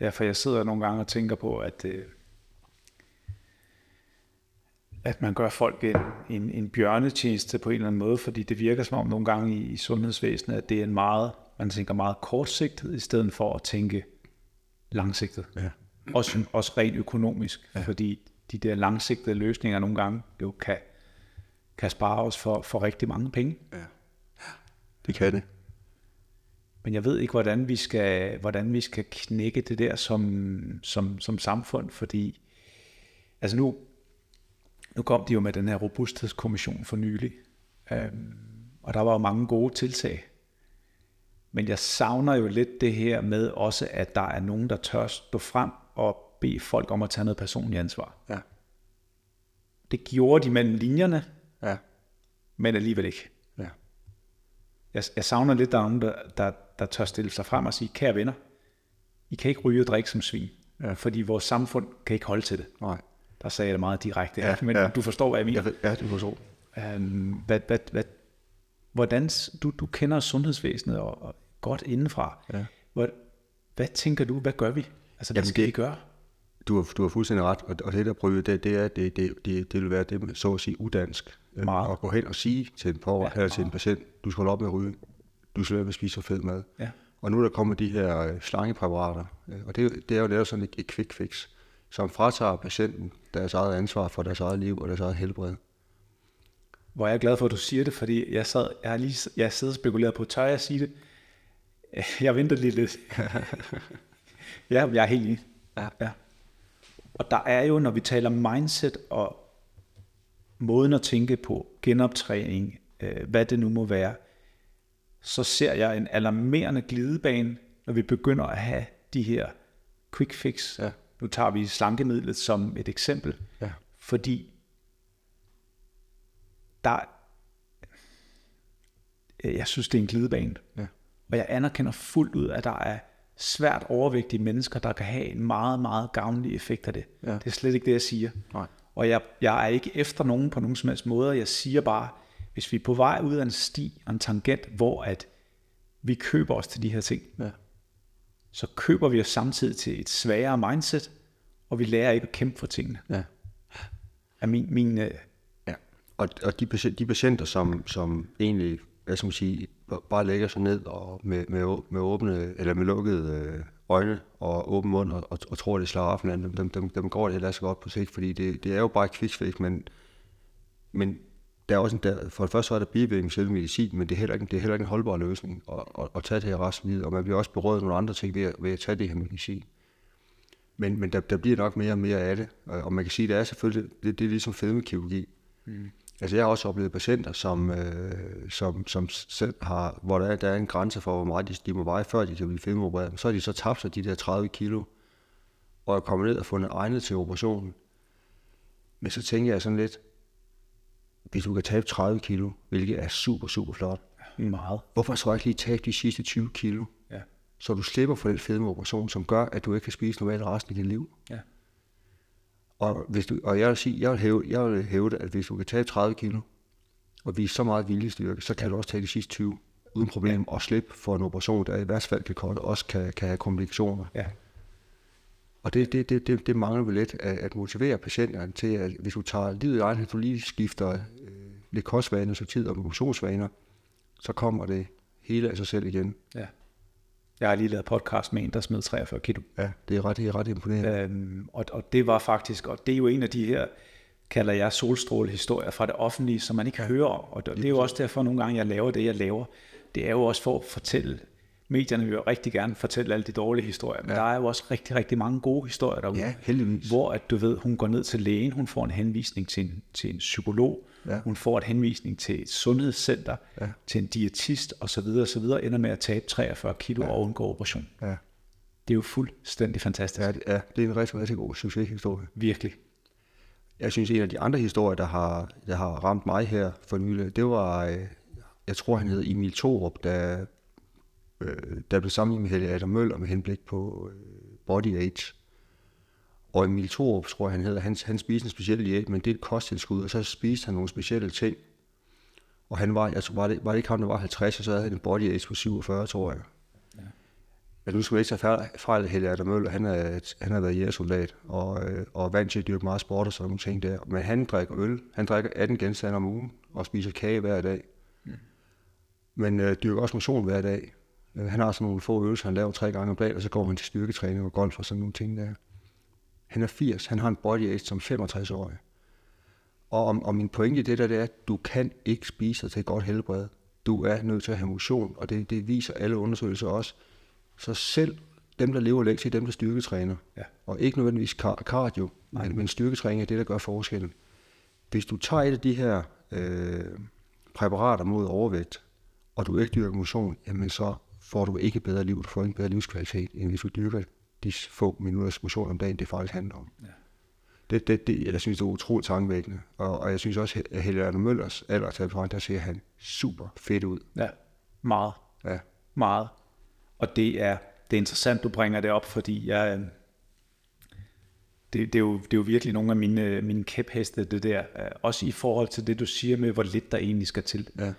Ja, for jeg sidder nogle gange og tænker på, at, øh, at man gør folk en, en, en bjørnetjeneste på en eller anden måde, fordi det virker som om nogle gange i, i sundhedsvæsenet, at det er en meget, man tænker meget kortsigtet, i stedet for at tænke langsigtet. Ja. Også, også rent økonomisk, ja. fordi de der langsigtede løsninger nogle gange jo kan kan spare os for, for rigtig mange penge. Ja, det kan det. Men jeg ved ikke, hvordan vi skal, hvordan vi skal knække det der som, som, som samfund, fordi altså nu, nu kom de jo med den her robusthedskommission for nylig, øhm, og der var jo mange gode tiltag. Men jeg savner jo lidt det her med også, at der er nogen, der tør stå frem og bede folk om at tage noget personligt ansvar. Ja. Det gjorde de mellem linjerne, ja. Men alligevel ikke. Ja. Jeg, jeg savner lidt, der er nogen, der, der, der tør stille sig frem og sige, kære venner, I kan ikke ryge og drikke som svin, ja. fordi vores samfund kan ikke holde til det. Nej. Der sagde jeg det meget direkte, ja, men ja. du forstår, hvad jeg mener. Ja, du forstår. Um, hvad, hvad, hvad, hvordan, du, du kender sundhedsvæsenet og, og godt indenfra. Ja. Hvad, hvad tænker du, hvad gør vi? Altså, hvad Jamen, skal det... vi gøre? Du har, du har fuldstændig ret, og det der prøve, det, det er, det, det, det, det vil være det, så at sige, udansk. Meget. At gå hen og sige til en, pårørende, ja, til en patient, du skal holde op med at ryge, du skal være med at spise så fed mad, ja. Og nu er der kommet de her slangepræparater, og det, det er jo netop sådan et, et quick fix, som fratager patienten deres eget ansvar for deres eget liv og deres eget helbred. Hvor jeg er glad for, at du siger det, fordi jeg sad, jeg har lige jeg sidder og spekuleret på, tør jeg at sige det? Jeg ventede lige lidt. Ja, jeg er helt enig. Ja. Ja. Og der er jo, når vi taler mindset og måden at tænke på, genoptræning, øh, hvad det nu må være, så ser jeg en alarmerende glidebane, når vi begynder at have de her quick fix. Ja. Nu tager vi slankemidlet som et eksempel, ja. Fordi der, jeg synes, det er en glidebane. Ja. Og jeg anerkender fuldt ud, at der er svært overvægtige mennesker, der kan have en meget, meget gavnlig effekt af det. Ja. Det er slet ikke det, jeg siger. Nej. Og jeg, jeg er ikke efter nogen på nogen som helst måde. Jeg siger bare, hvis vi er på vej ud af en sti og en tangent, hvor at vi køber os til de her ting, ja. Så køber vi os samtidig til et sværere mindset, og vi lærer ikke at kæmpe for tingene. Ja. Af min... min ja. Og, og de, de patienter, som, som egentlig, hvad skal man sige, bare lægger sig ned og med, med, med, åbne, eller med lukkede øjne og åben mund og, og, og tror, det slår af hinanden, dem, dem, dem går det heller så godt på sigt, fordi det, det er jo bare et quick-fix, men... men der er også en, der, for det første er der bivirkning selv medicin, men det er heller ikke, det er heller ikke en holdbar løsning at, at, at tage det her resten af livet, og man bliver også berøvet nogle andre ting ved at, ved at tage det her medicin. Men, men der, der bliver nok mere og mere af det, og, og man kan sige, at det er selvfølgelig, det, det er ligesom fedmekirurgi. Mm. Altså jeg har også oplevet patienter, som, øh, som, som selv har, hvor der er, der er en grænse for, hvor meget de, de må veje, før de kan blive fedmeopereret, så har de så tabt sig de der tredive kilo, og er kommet ned og fundet egnet til operationen. Men så tænker jeg sådan lidt, hvis du kan tabe tredive kilo, hvilket er super, super flot. Ja, meget. Hvorfor så ikke lige tabe de sidste tyve kilo? Ja. Så du slipper for den fedmeoperation, som gør, at du ikke kan spise normalt resten af dit liv. Ja. Og, hvis du, og jeg vil sige, jeg vil hæve, jeg vil hæve det, at hvis du kan tabe tredive kilo, og vise så meget viljestyrke, så kan du også tage de sidste tyve, uden problem, ja. Og slippe for en operation, der i værste fald kan korte, også kan, kan have komplikationer. Ja. Og det, det, det, det, det mangler vel lidt at, at motivere patienterne til, at hvis du tager livet i egen, at du lige skifter øh, lidt kostvaner, så tid og motionsvaner, så kommer det hele af sig selv igen. Ja. Jeg har lige lavet podcast med en, der smed treogfyrre kilo. Ja, det er ret, det er ret imponerende. Øhm, og, og det var faktisk, og det er jo en af de her, kalder jeg solstrålehistorier fra det offentlige, som man ikke hører om. Og det, det er jo også derfor, nogle gange jeg laver det, jeg laver. Det er jo også for at fortælle. Medierne vil jo rigtig gerne fortælle alle de dårlige historier, men ja. Der er jo også rigtig, rigtig mange gode historier derude. Ja, heldigvis. Hvor at, du ved, hun går ned til lægen, hun får en henvisning til en, til en psykolog, ja. Hun får en henvisning til et sundhedscenter, ja. Til en diætist osv. osv. ender med at tabe treogfyrre kilo ja. Og undgå operation. Ja. Det er jo fuldstændig fantastisk. Ja, det er, det er en rigtig, rigtig god succeshistorie. Virkelig. Jeg synes, en af de andre historier, der har, der har ramt mig her for nylig, det var, jeg tror han hed Emil Thorup, der... der blev sammenlignet med Helge Adam Møller med henblik på body age. Og Emil Thorup, tror jeg han hedder, han, han spiste en speciel diæt, men det er et kosttilskud, og så spiste han nogle specielle ting. Og han var, jeg tror, var det, var det ikke ham, der var halvtreds, og så havde han en body age på syvogfyrre, tror jeg. Ja. Men nu skal man ikke tage fejl af Helge Adam Møller, han er, han har været jægersoldat, og, og vant til at dyrke meget sport og sådan nogle ting der. Men han drikker øl, han drikker atten genstande om ugen, og spiser kage hver dag. Mm. Men øh, dyrker også motion hver dag. Han har sådan nogle få øvelser, han laver tre gange om dagen, og så går han til styrketræning og golf og sådan nogle ting der. Han er firs, han har en body age som femogtres-årig. Og, om, og min pointe i det der, det er, at du kan ikke spise dig til et godt helbred. Du er nødt til at have motion, og det, det viser alle undersøgelser også. Så selv dem, der lever længst, er dem, der styrketræner. Ja. Og ikke nødvendigvis cardio, men, men styrketræning er det, der gør forskellen. Hvis du tager et af de her øh, præparater mod overvægt, og du ikke dyrker motion, jamen så får du ikke et bedre liv, du får en bedre livskvalitet, end hvis du dyrker de få minutters motion om dagen, det faktisk handler om. Ja. Det, det, det, jeg synes, det er utroligt tankevækkende. Og, og jeg synes også, at Helge Adam Møllers aldertablerand, der ser han super fedt ud. Ja, meget. Ja. Meget. Og det er, det er interessant, du bringer det op, fordi jeg, det, det, er jo, det er jo virkelig nogle af mine, mine kæpheste, det der. Også i forhold til det, du siger med, hvor lidt der egentlig skal til. Ja.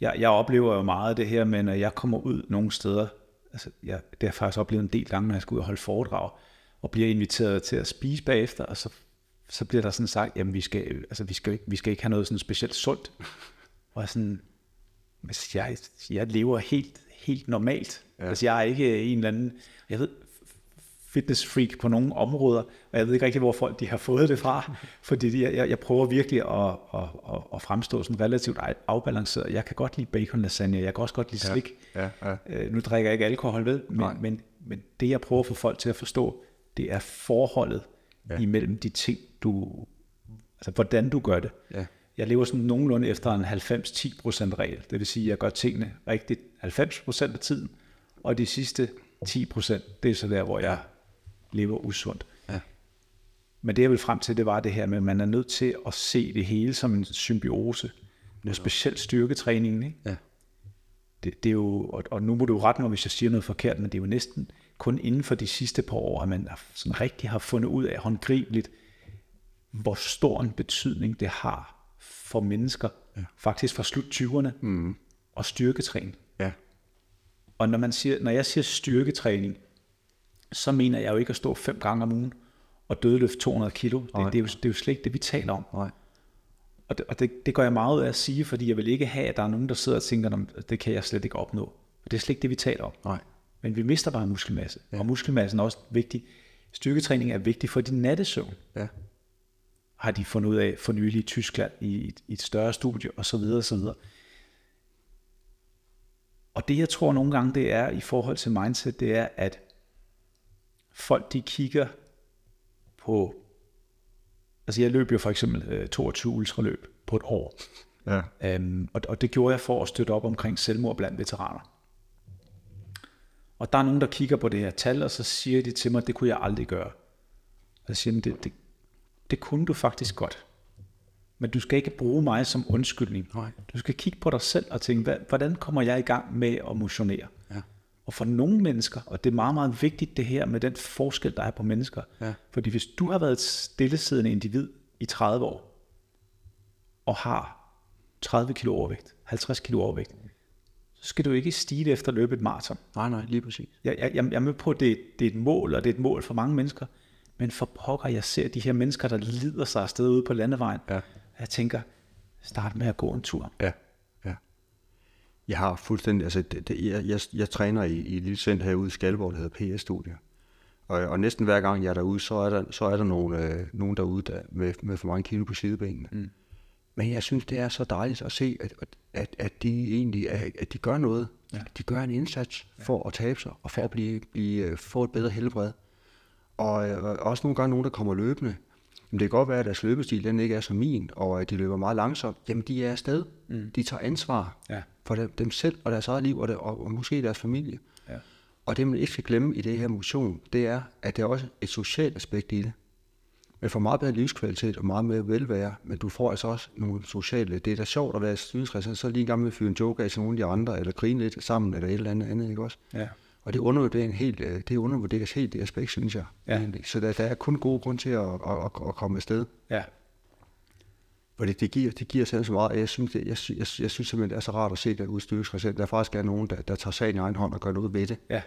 Jeg, jeg oplever jo meget af det her, men når jeg kommer ud nogle steder, altså jeg, det har jeg faktisk oplevet en del gange, når jeg skal ud og holde foredrag, og bliver inviteret til at spise bagefter, og så, så bliver der sådan sagt, jamen vi skal, altså, vi skal, ikke, vi skal ikke have noget sådan specielt sundt. Og sådan, jeg, jeg lever helt, helt normalt. Ja. Altså jeg er ikke en eller anden, jeg ved, fitnessfreak på nogle områder, og jeg ved ikke rigtig, hvor folk de har fået det fra, fordi jeg, jeg prøver virkelig at, at, at, at fremstå sådan relativt afbalanceret. Jeg kan godt lide bacon lasagne, jeg kan også godt lide slik. Ja, ja, ja. Nu drikker jeg ikke alkohol ved, men, men, men det jeg prøver at få folk til at forstå, det er forholdet ja. imellem de ting, du, altså hvordan du gør det. Ja. Jeg lever sådan nogenlunde efter en halvfems ti procent regel, det vil sige, at jeg gør tingene rigtigt halvfems procent af tiden, og de sidste ti procent, det er så der, hvor jeg lever usundt. Ja. Men det jeg vil frem til, det var det her med, at man er nødt til at se det hele som en symbiose. Og specielt styrketræningen, ikke? Ja. Det, det er jo, og, og nu må du jo rette mig, hvis jeg siger noget forkert, men det er jo næsten kun inden for de sidste par år, at man sådan rigtig har fundet ud af håndgribeligt, hvor stor en betydning det har for mennesker, ja. faktisk fra slut tyverne, mm. og styrketræning. Ja. Og når, man siger, når jeg siger styrketræning, så mener jeg jo ikke at stå fem gange om ugen og dødeløfte to hundrede kilo. Det, det, er jo, det er jo slet ikke det, vi taler om. Nej. Og, det, og det, det gør jeg meget ud af at sige, fordi jeg vil ikke have, at der er nogen, der sidder og tænker, at det kan jeg slet ikke opnå. Og det er slet ikke det, vi taler om. Nej. Men vi mister bare muskelmasse. Ja. Og muskelmassen er også vigtig. Styrketræning er vigtig for din nattesøvn. Ja. Har de fundet ud af for nylig i Tyskland i et, i et større studie osv. osv. Og det jeg tror nogle gange, det er i forhold til mindset, det er, at folk de kigger på, altså jeg løb jo for eksempel toogtyve ultraløb på et år, ja. øhm, og, og det gjorde jeg for at støtte op omkring selvmord blandt veteraner. Og der er nogen, der kigger på det her tal, og så siger de til mig, det kunne jeg aldrig gøre. Og jeg siger, det, det, det kunne du faktisk godt, men du skal ikke bruge mig som undskyldning. Nej. Du skal kigge på dig selv og tænke, hvordan kommer jeg i gang med at motionere? Ja. Og for nogle mennesker, og det er meget, meget vigtigt det her med den forskel, der er på mennesker. Ja. Fordi hvis du har været et stillesiddende individ i tredive år, og har tredive kilo overvægt, halvtreds kilo overvægt, så skal du ikke stige efter at løbe et maraton. Nej, nej, lige præcis. Jeg, jeg, jeg er med på, at det, det er et mål, og det er et mål for mange mennesker. Men for pokker, jeg ser de her mennesker, der lider sig afsted ude på landevejen. Ja. Jeg tænker, start med at gå en tur. Ja. Jeg har fuldstændig, altså det, det, jeg, jeg, jeg træner i, i et lille center herude i Skalborg, der hedder P S Studio. Og, og næsten hver gang jeg er derude, så er der, så er der nogen, øh, nogen derude der med, med for mange kilo på sidebenene. Mm. Men jeg synes, det er så dejligt at se, at, at, at de egentlig at, at de gør noget. Ja. De gør en indsats for at tabe sig og for at blive, blive, få et bedre helbred. Og øh, også nogle gange nogen, der kommer løbende. Men det kan godt være, at deres løbestil den ikke er som min, og at de løber meget langsomt. Jamen, de er afsted. Mm. De tager ansvar ja. for dem selv og deres eget liv, og, der, og måske deres familie. Ja. Og det, man ikke skal glemme i det her motion, det er, at der er også et socialt aspekt i det. Man får meget bedre livskvalitet og meget mere velvære, men du får altså også nogle sociale... Det er da sjovt at være styrketræner, så lige en gang med at fyre en joke af til nogle af de andre, eller grine lidt sammen, eller et eller andet andet, ikke også? Ja. Og det undervurderes helt, det undervurderes helt det aspekt, synes jeg. Ja. Så der, der er kun gode grund til at, at, at, at komme afsted. Ja. For det, det giver, det giver selv så meget. Jeg synes, det, jeg, jeg, jeg synes simpelthen, det er så rart at se der ud i styrketræning. Der faktisk er nogen, der, der tager sagen i egen hånd og gør noget ved det. Ja.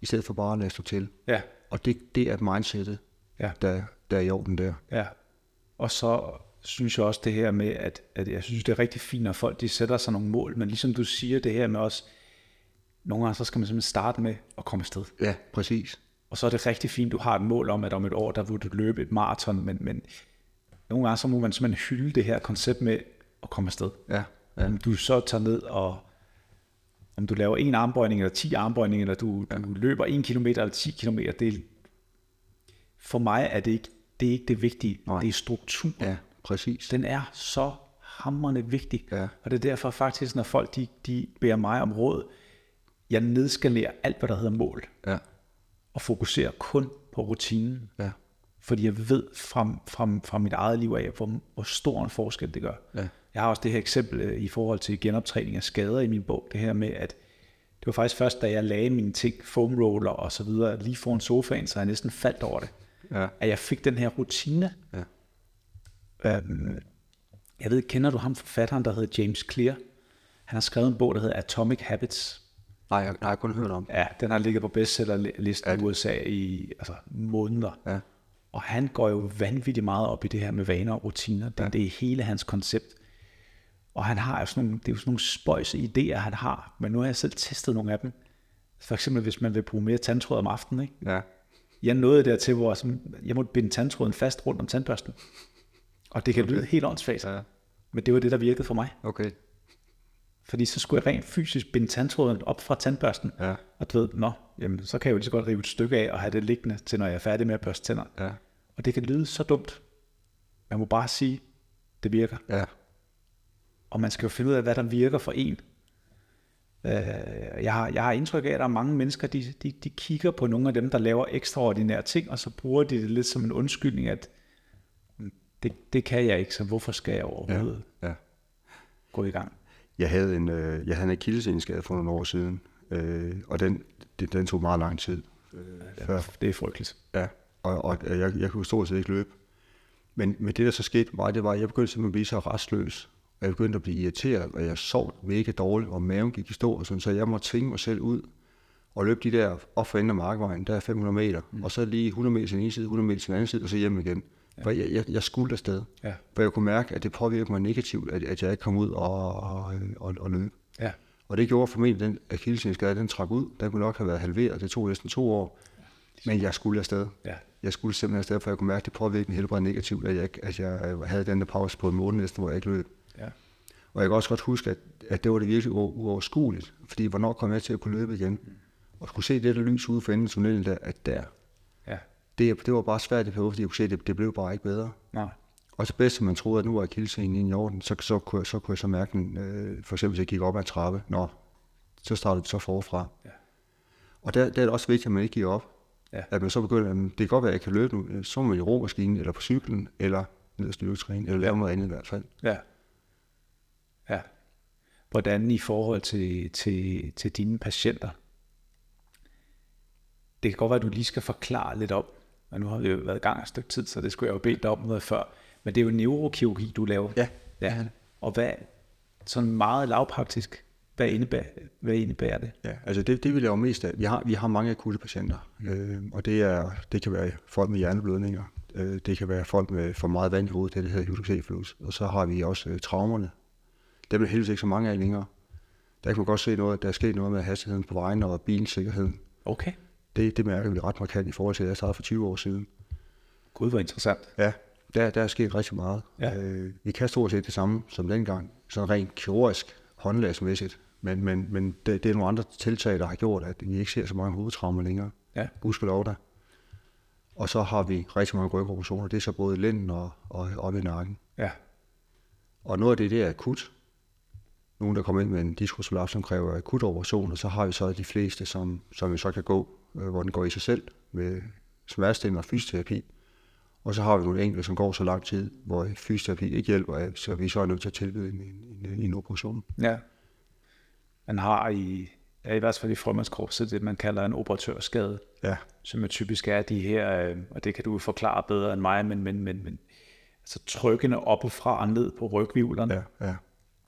I stedet for bare at lade stå til. Ja. Og det, det er mindsetet, ja. der, der er i orden der. Ja. Og så synes jeg også det her med, at, at jeg synes, det er rigtig fint, at folk de sætter sig nogle mål. Men ligesom du siger det her med os, nogle gange så skal man simpelthen starte med at komme afsted. Ja, præcis. Og så er det rigtig fint, du har et mål om, at om et år, der vil du løbe et maraton, men, men nogle gange så må man simpelthen hylde det her koncept med at komme afsted. Ja, ja. Om du så tager ned og, om du laver en armbøjning, eller ti armbøjninger, eller du, ja. du løber en kilometer, eller ti kilometer, det er, for mig er det ikke det, er ikke det vigtige. Nej. Det er strukturen. Ja, præcis. Den er så hamrende vigtig. Ja. Og det er derfor faktisk, når folk de, de beder mig om råd, jeg nedskalerer alt, hvad der hedder mål, ja. og fokuserer kun på rutinen. Ja. Fordi jeg ved fra, fra, fra mit eget liv af, hvor, hvor stor en forskel det gør. Ja. Jeg har også det her eksempel i forhold til genoptræning af skader i min bog. Det her med, at det var faktisk først, da jeg lagde mine ting, foamroller og så videre, lige foran sofaen, så jeg næsten faldt over det. Ja. At jeg fik den her rutine. Ja. Øhm, jeg ved, kender du ham, forfatteren, der hedder James Clear? Han har skrevet en bog, der hedder Atomic Habits. Nej, jeg har kun hørt om. Ja, den har ligget på bestsellerlisten ja. i U S A i altså, måneder. Ja. Og han går jo vanvittigt meget op i det her med vaner og rutiner. Det, ja. det er hele hans koncept. Og han har jo sådan nogle, det er jo sådan nogle spøjse idéer, han har. Men nu har jeg selv testet nogle af dem. For eksempel, hvis man vil bruge mere tandtråd om aftenen, ikke? Ja. Jeg nåede dertil, hvor jeg måtte binde tandtråden fast rundt om tandbørsten. Og det kan okay. lyde helt åndssvagt. Ja. Men det var det, der virkede for mig. Okay. Fordi så skulle jeg rent fysisk binde tandtråden op fra tandbørsten. Ja. Og du ved, nå, jamen, så kan jeg jo lige så godt rive et stykke af og have det liggende til, når jeg er færdig med at børste tænder. Ja. Og det kan lyde så dumt. Man må bare sige, det virker. Ja. Og man skal jo finde ud af, hvad der virker for en. Øh, jeg, har, jeg har indtryk af, at der er mange mennesker, de, de, de kigger på nogle af dem, der laver ekstraordinære ting, og så bruger de det lidt som en undskyldning, at det, det kan jeg ikke, så hvorfor skal jeg overhovedet ja, ja. gå i gang? Jeg havde en, øh, jeg havde en akillesseneskade for nogle år siden, øh, og den, det, den tog meget lang tid. Øh, ja, før. Det er frygteligt. Ja, og, og jeg, jeg kunne stort set ikke løbe. Men, men det, der så skete mig, det var, at jeg begyndte simpelthen at blive så restløs. Og jeg begyndte at blive irriteret, og jeg sov mega dårligt, og maven gik i stå, og sådan, så jeg måtte tvinge mig selv ud og løbe de der op for enden af markvejen, der er fem hundrede meter, mm. og så lige hundrede meter til den ene side, hundrede meter til den anden side, og så hjem igen. Ja. For jeg, jeg, jeg skulle afsted, ja. For jeg kunne mærke, at det påvirkede mig negativt, at, at jeg ikke kom ud og, og, og, og løb. Ja. Og det gjorde formentlig, den akillesseneskade, den trak ud, den kunne nok have været halveret, det tog næsten to år, men jeg skulle afsted. Ja. Jeg skulle simpelthen afsted, for jeg kunne mærke, at det påvirkede mig helbredet negativt, at jeg, at jeg havde den der pause på en måned næsten, hvor jeg ikke løb. Ja. Og jeg kan også godt huske, at, at det var det virkelig uoverskueligt, fordi hvornår kom jeg til at kunne løbe igen? Mm. Og skulle se det der lys ude for enden af tunnelen der, at der. Ja. Det, det var bare svært i perioden, fordi jeg kunne se, at det, det blev bare ikke bedre. Nej. Og så bedst, som man troede, at nu var akillessenen i orden, så, så, kunne jeg, så kunne jeg så mærke den, øh, for eksempel hvis jeg gik op ad en trappe, nå, så startede det så forfra. Ja. Og der, der er det også vigtigt, at man ikke giver op. Ja. At man så begynder, at det kan godt være, at jeg kan løbe nu, så må jeg i romaskinen, eller på cyklen, eller ned og styrketræne, eller lave noget andet i hvert fald. Ja. Ja. Hvordan i forhold til, til, til dine patienter? Det kan godt være, at du lige skal forklare lidt om, og nu har det jo været i gang et stykke tid, så det skulle jeg jo bede dig om noget før, men det er jo neurokirurgi, du laver. Ja. ja. Og hvad, sådan meget lavpraktisk, hvad indebærer, hvad indebærer det? Ja, altså det, det vi laver mest af, vi har, vi har mange akutte patienter, mm. øh, og det, er, det kan være folk med hjerneblødninger, øh, det kan være folk med for meget vand i hovedet, det, det hedder hydrocephalus, og så har vi også øh, traumerne. Der blev heldigvis ikke så mange af længere. Der kan man godt se noget, der er sket noget med hastigheden på vejen og bilens sikkerhed. Okay. Det, det mærker vi ret markant i forhold til, at jeg startede for tyve år siden. Gud, hvor interessant. Ja, der, der er sket rigtig meget. Ja. Øh, vi kan stort set det samme som dengang, sådan rent kirurgisk, håndlagsmæssigt. Men, men, men det, det er nogle andre tiltag, der har gjort, at vi ikke ser så mange hovedtraumer længere. Ja. Gudskelov da. Og så har vi rigtig mange rygoperationer. Det er så både i lænden og, og op i nakken. Ja. Og noget af det, det er akut. Nogen, der kommer ind med en diskusprolaps, som kræver akut operation, og så har vi så de fleste, som, som vi så kan gå, øh, hvor den går i sig selv, med smertestillende og fysioterapi. Og så har vi nogle enkelte, som går så lang tid, hvor fysioterapi ikke hjælper, så vi så er nødt til at tilbyde en, en, en operation. Ja. Man har i, ja, i hvert fald i frømandskorpset det, man kalder en operatørskade, ja. Som jo typisk er de her, øh, og det kan du forklare bedre end mig, men, men, men, men altså trykkende oppefra og ned på ryghvirvlerne. Ja, ja.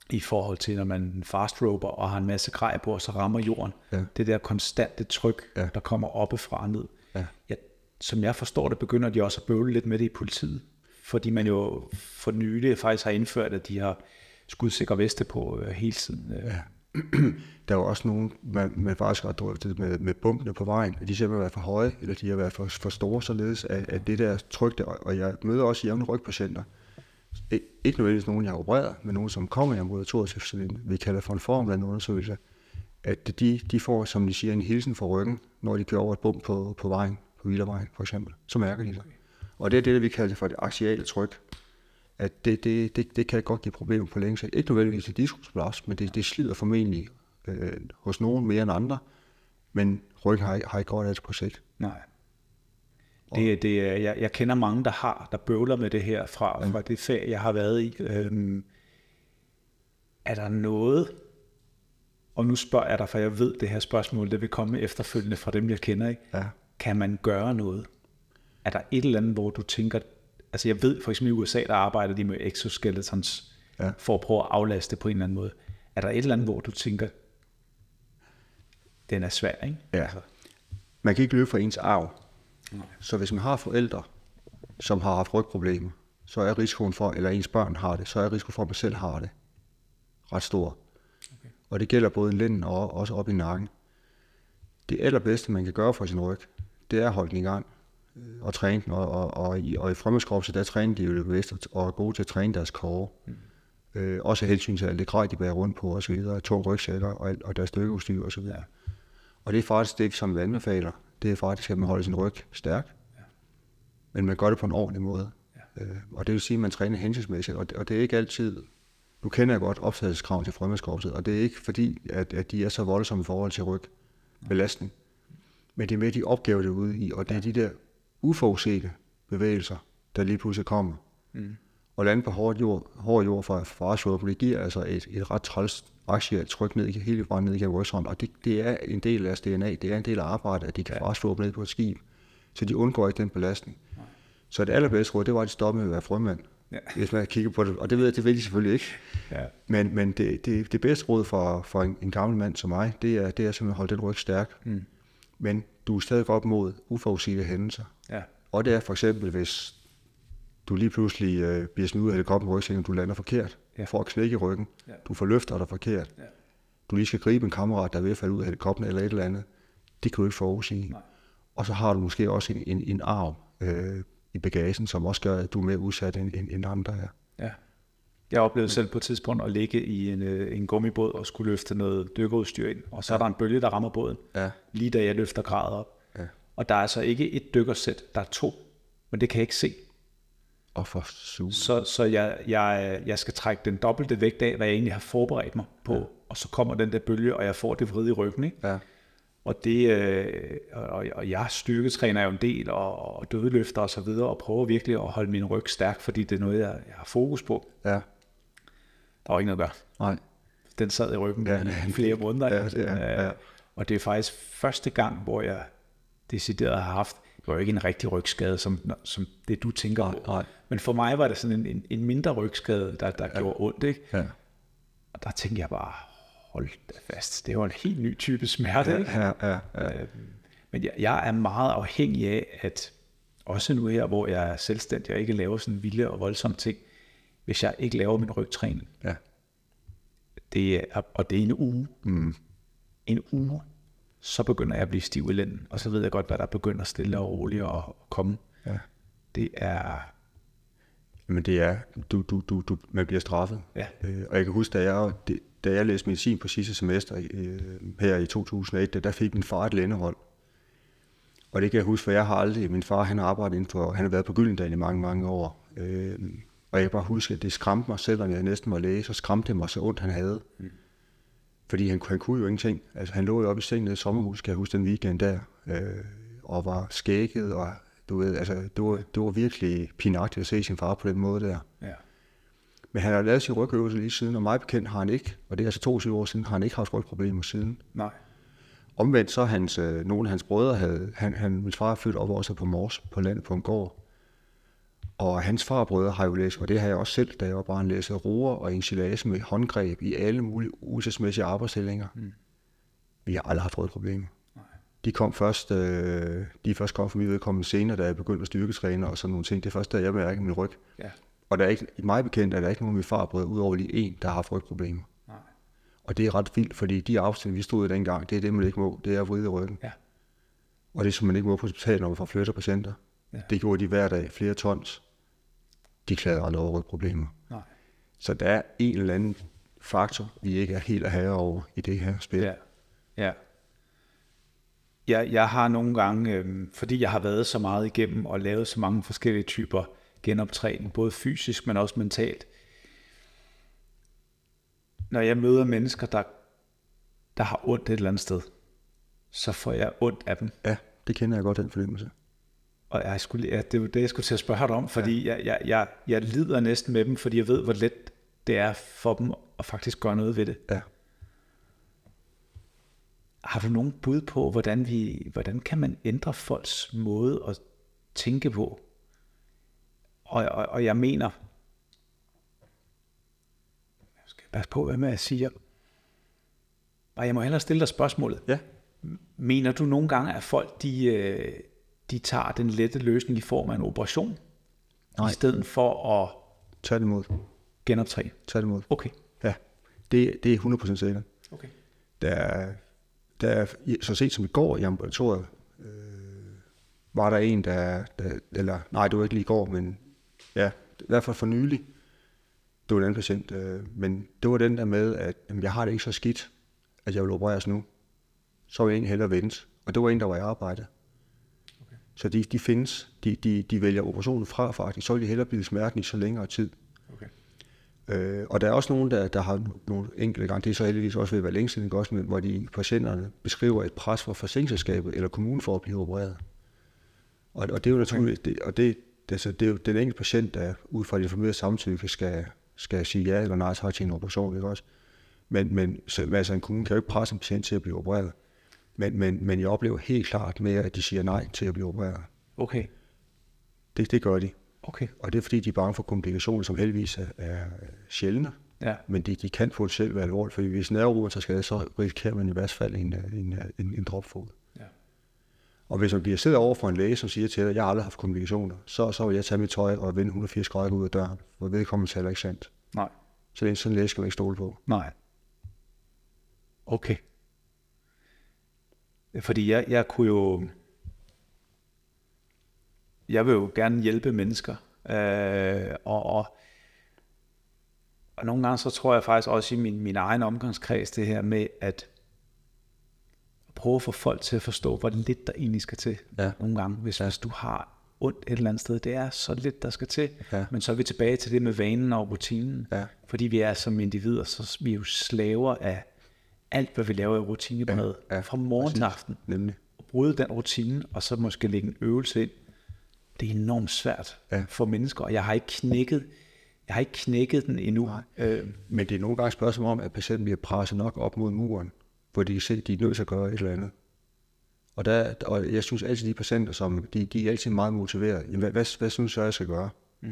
I forhold til, når man fastroper og har en masse grej på, og så rammer jorden. Ja. Det der konstante tryk, ja. Der kommer oppefra og ned. Ja. Ja, som jeg forstår det, begynder de også at bøvle lidt med det i politiet. Fordi man jo for nylig faktisk har indført, at de har skudsikre veste på øh, hele tiden. Øh. Ja. Der er jo også nogen, man, man faktisk har drøftet med, med bumpene på vejen. De simpelthen har været for høje, eller de har været for, for store, således at, at det der tryk der. Og jeg møder også jævne rygpatienter. Ikke nødvendigvis nogen, jeg har opereret, men nogen, som kommer i ambulatoriet til sådan en, vi kalder for en formel undersøgelse, at de, de får, som de siger, en hilsen fra ryggen, når de kører over et bump på, på vejen, på Hvilervejen for eksempel, så mærker de sig. Og det er det, vi kalder for det axiale tryk, at det, det, det, det kan godt give problemer på længe sigt. Ikke nødvendigvis et diskusprolaps, men det, det slider formentlig øh, hos nogen mere end andre, men ryggen har, har ikke godt af det på sigt. Nej. Det, det, jeg, jeg kender mange, der har, der bøvler med det her fra, fra det fag, jeg har været i. Øhm, er der noget, og nu spørger jeg dig, for jeg ved, det her spørgsmål, det vil komme efterfølgende fra dem, jeg kender, ikke? Ja. Kan man gøre noget? Er der et eller andet, hvor du tænker, altså jeg ved for eksempel i U S A, der arbejder de med exoskeletons, ja. For at prøve at aflaste på en eller anden måde. Er der et eller andet, hvor du tænker, den er svær, ikke? Ja. Man kan ikke løbe fra ens arv. Så hvis man har forældre, som har haft rygproblemer, så er risikoen for, eller ens børn har det, så er risikoen for, at man selv har det. ret stor. Okay. Og det gælder både i lænden og også op i nakken. Det allerbedste, man kan gøre for sin ryg, det er at holde den i gang og træne den. Og, og, og, i, og i fremmedskropset, der træner de jo bevidst og er gode til at træne deres core. Mm. Øh, også af hensyn til alt det grej, de bærer rundt på og så videre, tunge rygsækker og, og deres dykkeudstyr og så videre. Ja. Og det er faktisk det, som vi anbefaler. Det er faktisk, at man holder sin ryg stærk, ja. Men man gør det på en ordentlig måde. Ja. Øh, og det vil sige, at man træner hensynsmæssigt, og, og det er ikke altid... Nu kender jeg godt optagelseskrav til fremmedskropset, og det er ikke fordi, at, at de er så voldsomme i forhold til rygbelastning. Ja. Men det er mere de opgaver, det er ude i, og det er de der uforudsete bevægelser, der lige pludselig kommer. Mm. Og lande på hård jord, hård jord fra faresjord, det giver altså et, et ret træls axialt tryk ned, hele vejen ned i rygsøjlen, og det, det er en del af deres D N A, det er en del af arbejdet, at de kan ja. faresjord ned på et skib, så de undgår ikke den belastning. Nej. Så det allerbedste råd, det var, at de stoppede med at være frømand, ja. hvis man kigger på det, og det ved jeg, det vil de selvfølgelig ikke, ja. men, men det, det, det bedste råd for, for en, en gammel mand som mig, det er, det er simpelthen at holde den ryg stærk, mm. men du er stadig op mod uforudsete hændelser, ja. og det er for eksempel, hvis du lige pludselig øh, bliver smidt ud af helikopteren på rygsækken, du lander forkert, ja. får at knække ryggen, ja. du får løfter dig forkert, ja. du lige skal gribe en kammerat, der er ved at falde ud af helikopteren eller et eller andet, det kan du ikke forudsige. Nej. Og så har du måske også en, en, en arm øh, i bagagen, som også gør, at du er mere udsat end, end, end andre er. Ja. Jeg oplevede selv på et tidspunkt at ligge i en, en gummibåd og skulle løfte noget dykkerudstyr ind, og så er ja. der en bølge, der rammer båden, ja. lige da jeg løfter gradet op. Ja. Og der er altså ikke et dykkersæt, der er to, men det kan jeg ikke se. Og for så så jeg, jeg, jeg skal trække den dobbelte vægt af, hvad jeg egentlig har forberedt mig på, ja. og så kommer den der bølge, og jeg får det vrid i ryggen. Ikke? Ja. Og, det, øh, og, og jeg styrketræner jo en del, og, og dødeløfter og så videre, og prøver virkelig at holde min ryg stærk, fordi det er noget, jeg, jeg har fokus på. Ja. Der var ikke noget der. Nej. Den sad i ryggen ja, i flere måneder. Ja, det er, ja. Og det er faktisk første gang, hvor jeg decideret har haft, det var jo ikke en rigtig rygskade, som, som det du tænker nej, nej. Men for mig var det sådan en, en, en mindre rygskade, der, der ja. gjorde ondt. Ikke? Ja. Og der tænkte jeg bare, hold da fast, det var en helt ny type smerte. Ja, ikke? Ja, ja, ja. Øh, men jeg, jeg er meget afhængig af, at også nu her, hvor jeg er selvstændig og ikke laver sådan vilde og voldsomme ting, hvis jeg ikke laver min rygtræning. Ja. Det er, og det er en uge. Mm. En uge. Så begynder jeg at blive stiv i lænden, og så ved jeg godt, hvad der begynder stille og roligt at komme. Ja. Det er... Jamen det er, du, du, du, du, man bliver straffet. Ja. Øh, og jeg kan huske, da jeg, da jeg læste medicin på sidste semester øh, her i to tusind og et, der fik min far et lændehold. Og det kan jeg huske, for jeg har aldrig... Min far, han har arbejdet inden for... Han har været på Gyldendal i mange, mange år. Øh, og jeg kan bare huske, at det skræmte mig, selvom jeg næsten var læge, så skræmte det mig så ondt, han havde. Mm. Fordi han, han kunne jo ingenting. Altså, han lå jo oppe i sengen nede i sommerhus, kan jeg huske den weekend der, øh, og var skægget, og du ved, altså, det var, det var virkelig pinagtigt at se sin far på den måde der. Ja. Men han har lavet sin rygøvelse lige siden, og mig bekendt har han ikke, og det er altså toogtyve år siden, har han ikke haft rygproblemer siden. Nej. Omvendt så hans, øh, nogle af hans brødre havde, han, han min far er født op også på Mors, på landet på en gård. Og hans far og brødre har jo læst, og det har jeg også selv, da jeg var barn, læset roer og ensilage med håndgreb i alle mulige utilsmæssige arbejdsstillinger. Mm. Vi har aldrig haft rygproblemer. De kom først, øh, de først kom for mit vedkommende senere, da jeg begyndte at styrketræne og sådan nogle ting. Det er først, da jeg mærker min ryg. Ja. Og der er ikke, mig bekendt, er der ikke nogen af mine far og brødre, udover lige en, der har haft rygproblemer. Nej. Og det er ret vildt, fordi de afstillinger, vi stod i dengang, det er det, man ikke må. Det er at vride ryggen. Ja. Og det er som man ikke må på hospitalet, når man får flytter patienter. Ja. Det gjorde de hver dag, flere tons. De klagede aldrig over rygproblemer. Nej. Så der er en eller anden faktor, vi ikke er helt at have over i det her spil. Ja. Ja. Jeg, jeg har nogle gange, øh, fordi jeg har været så meget igennem og lavet så mange forskellige typer genoptræning, både fysisk, men også mentalt. Når jeg møder mennesker, der, der har ondt et eller andet sted, så får jeg ondt af dem. Ja, det kender jeg godt, den fornemmelse. Og jeg skulle, ja, det var det, jeg skulle til at spørge dig om, fordi ja. jeg, jeg, jeg, jeg lider næsten med dem, fordi jeg ved, hvor let det er for dem at faktisk gøre noget ved det. Ja. Har du nogen bud på, hvordan, vi, hvordan kan man ændre folks måde at tænke på? Og, og, og jeg mener, jeg skal passe på, hvad jeg siger. Bare jeg må hellere stille dig spørgsmålet. Ja. Mener du nogle gange, at folk, de... Øh, de tager den lette løsning i form af en operation, nej, i stedet for at... Tværtimod. Genoptræne. Tværtimod. Okay. Ja, det, det er hundrede procent sikkert. Okay. Der, der, så set som i går i ambulatoriet, øh, var der en, der, der, eller nej, det var ikke lige i går, men ja, i hvert fald for nylig, det var en anden patient, øh, men det var den der med, at jamen, jeg har det ikke så skidt, at jeg vil opereres nu. Så vil jeg egentlig hellere vente. Og det var en, der var i arbejde. Okay. Så de, de findes, de, de, de vælger operationen fra faktisk, så vil de hellere blive smerten i så længere tid. Okay. Øh, og der er også nogen, der, der har nogle enkelte gange, det er så heldigvis også ved at være længe siden, også, hvor de patienterne beskriver et pres fra forsikringsselskabet eller kommunen for at blive opereret. Og, og det er jo naturligt, okay. det, og det, altså, det er jo den enkelte patient, der ud fra et informeret samtykke skal, skal sige ja eller nej til en operation, ikke også? Men, men så, altså, en kommune kan jo ikke presse en patient til at blive opereret. Men, men, men jeg oplever helt klart mere, at de siger nej til at blive opereret. Okay. Det, det gør de. Okay. Og det er fordi, de er bange for komplikationer, som heldigvis er, er sjældne. Ja. Men de, de kan få det selv være alvorligt, fordi hvis nerveroden så skal, så risikerer man i hvert fald en, en, en, en dropfod. Ja. Og hvis man bliver siddet over for en læge, som siger til dig, at jeg aldrig har haft komplikationer, så, så vil jeg tage mit tøj og vende et hundrede og firs grader ud af døren, hvor vedkommende taler ikke sandt. Nej. Så det er sådan en læge, skal man ikke stole på. Nej. Okay. Fordi jeg, jeg kunne jo, jeg vil jo gerne hjælpe mennesker, øh, og, og, og nogle gange så tror jeg faktisk også i min, min egen omgangskreds det her med at prøve at få folk til at forstå, hvor lidt der egentlig skal til, ja. Nogle gange, hvis, ja. Hvis du har ondt et eller andet sted, det er så lidt der skal til, ja. Men så er vi tilbage til det med vanen og rutinen, ja. Fordi vi er som individer, så vi er jo slaver af alt, hvad vi laver i rutinebredet, ja, ja, fra morgen til aften. Nemlig. Og bryde den rutine, og så måske lægge en øvelse ind. Det er enormt svært, ja. For mennesker, og jeg har ikke knækket, jeg har ikke knækket den endnu. Øh, Men det er nogle gange spørgsmål om, at patienten bliver presset nok op mod muren, hvor de selv de er nødt til at gøre et eller andet. Og, der, og jeg synes altid, de patienter, som, de, de er altid meget motiveret. Jamen, hvad, hvad, hvad synes jeg, jeg skal gøre? Mm.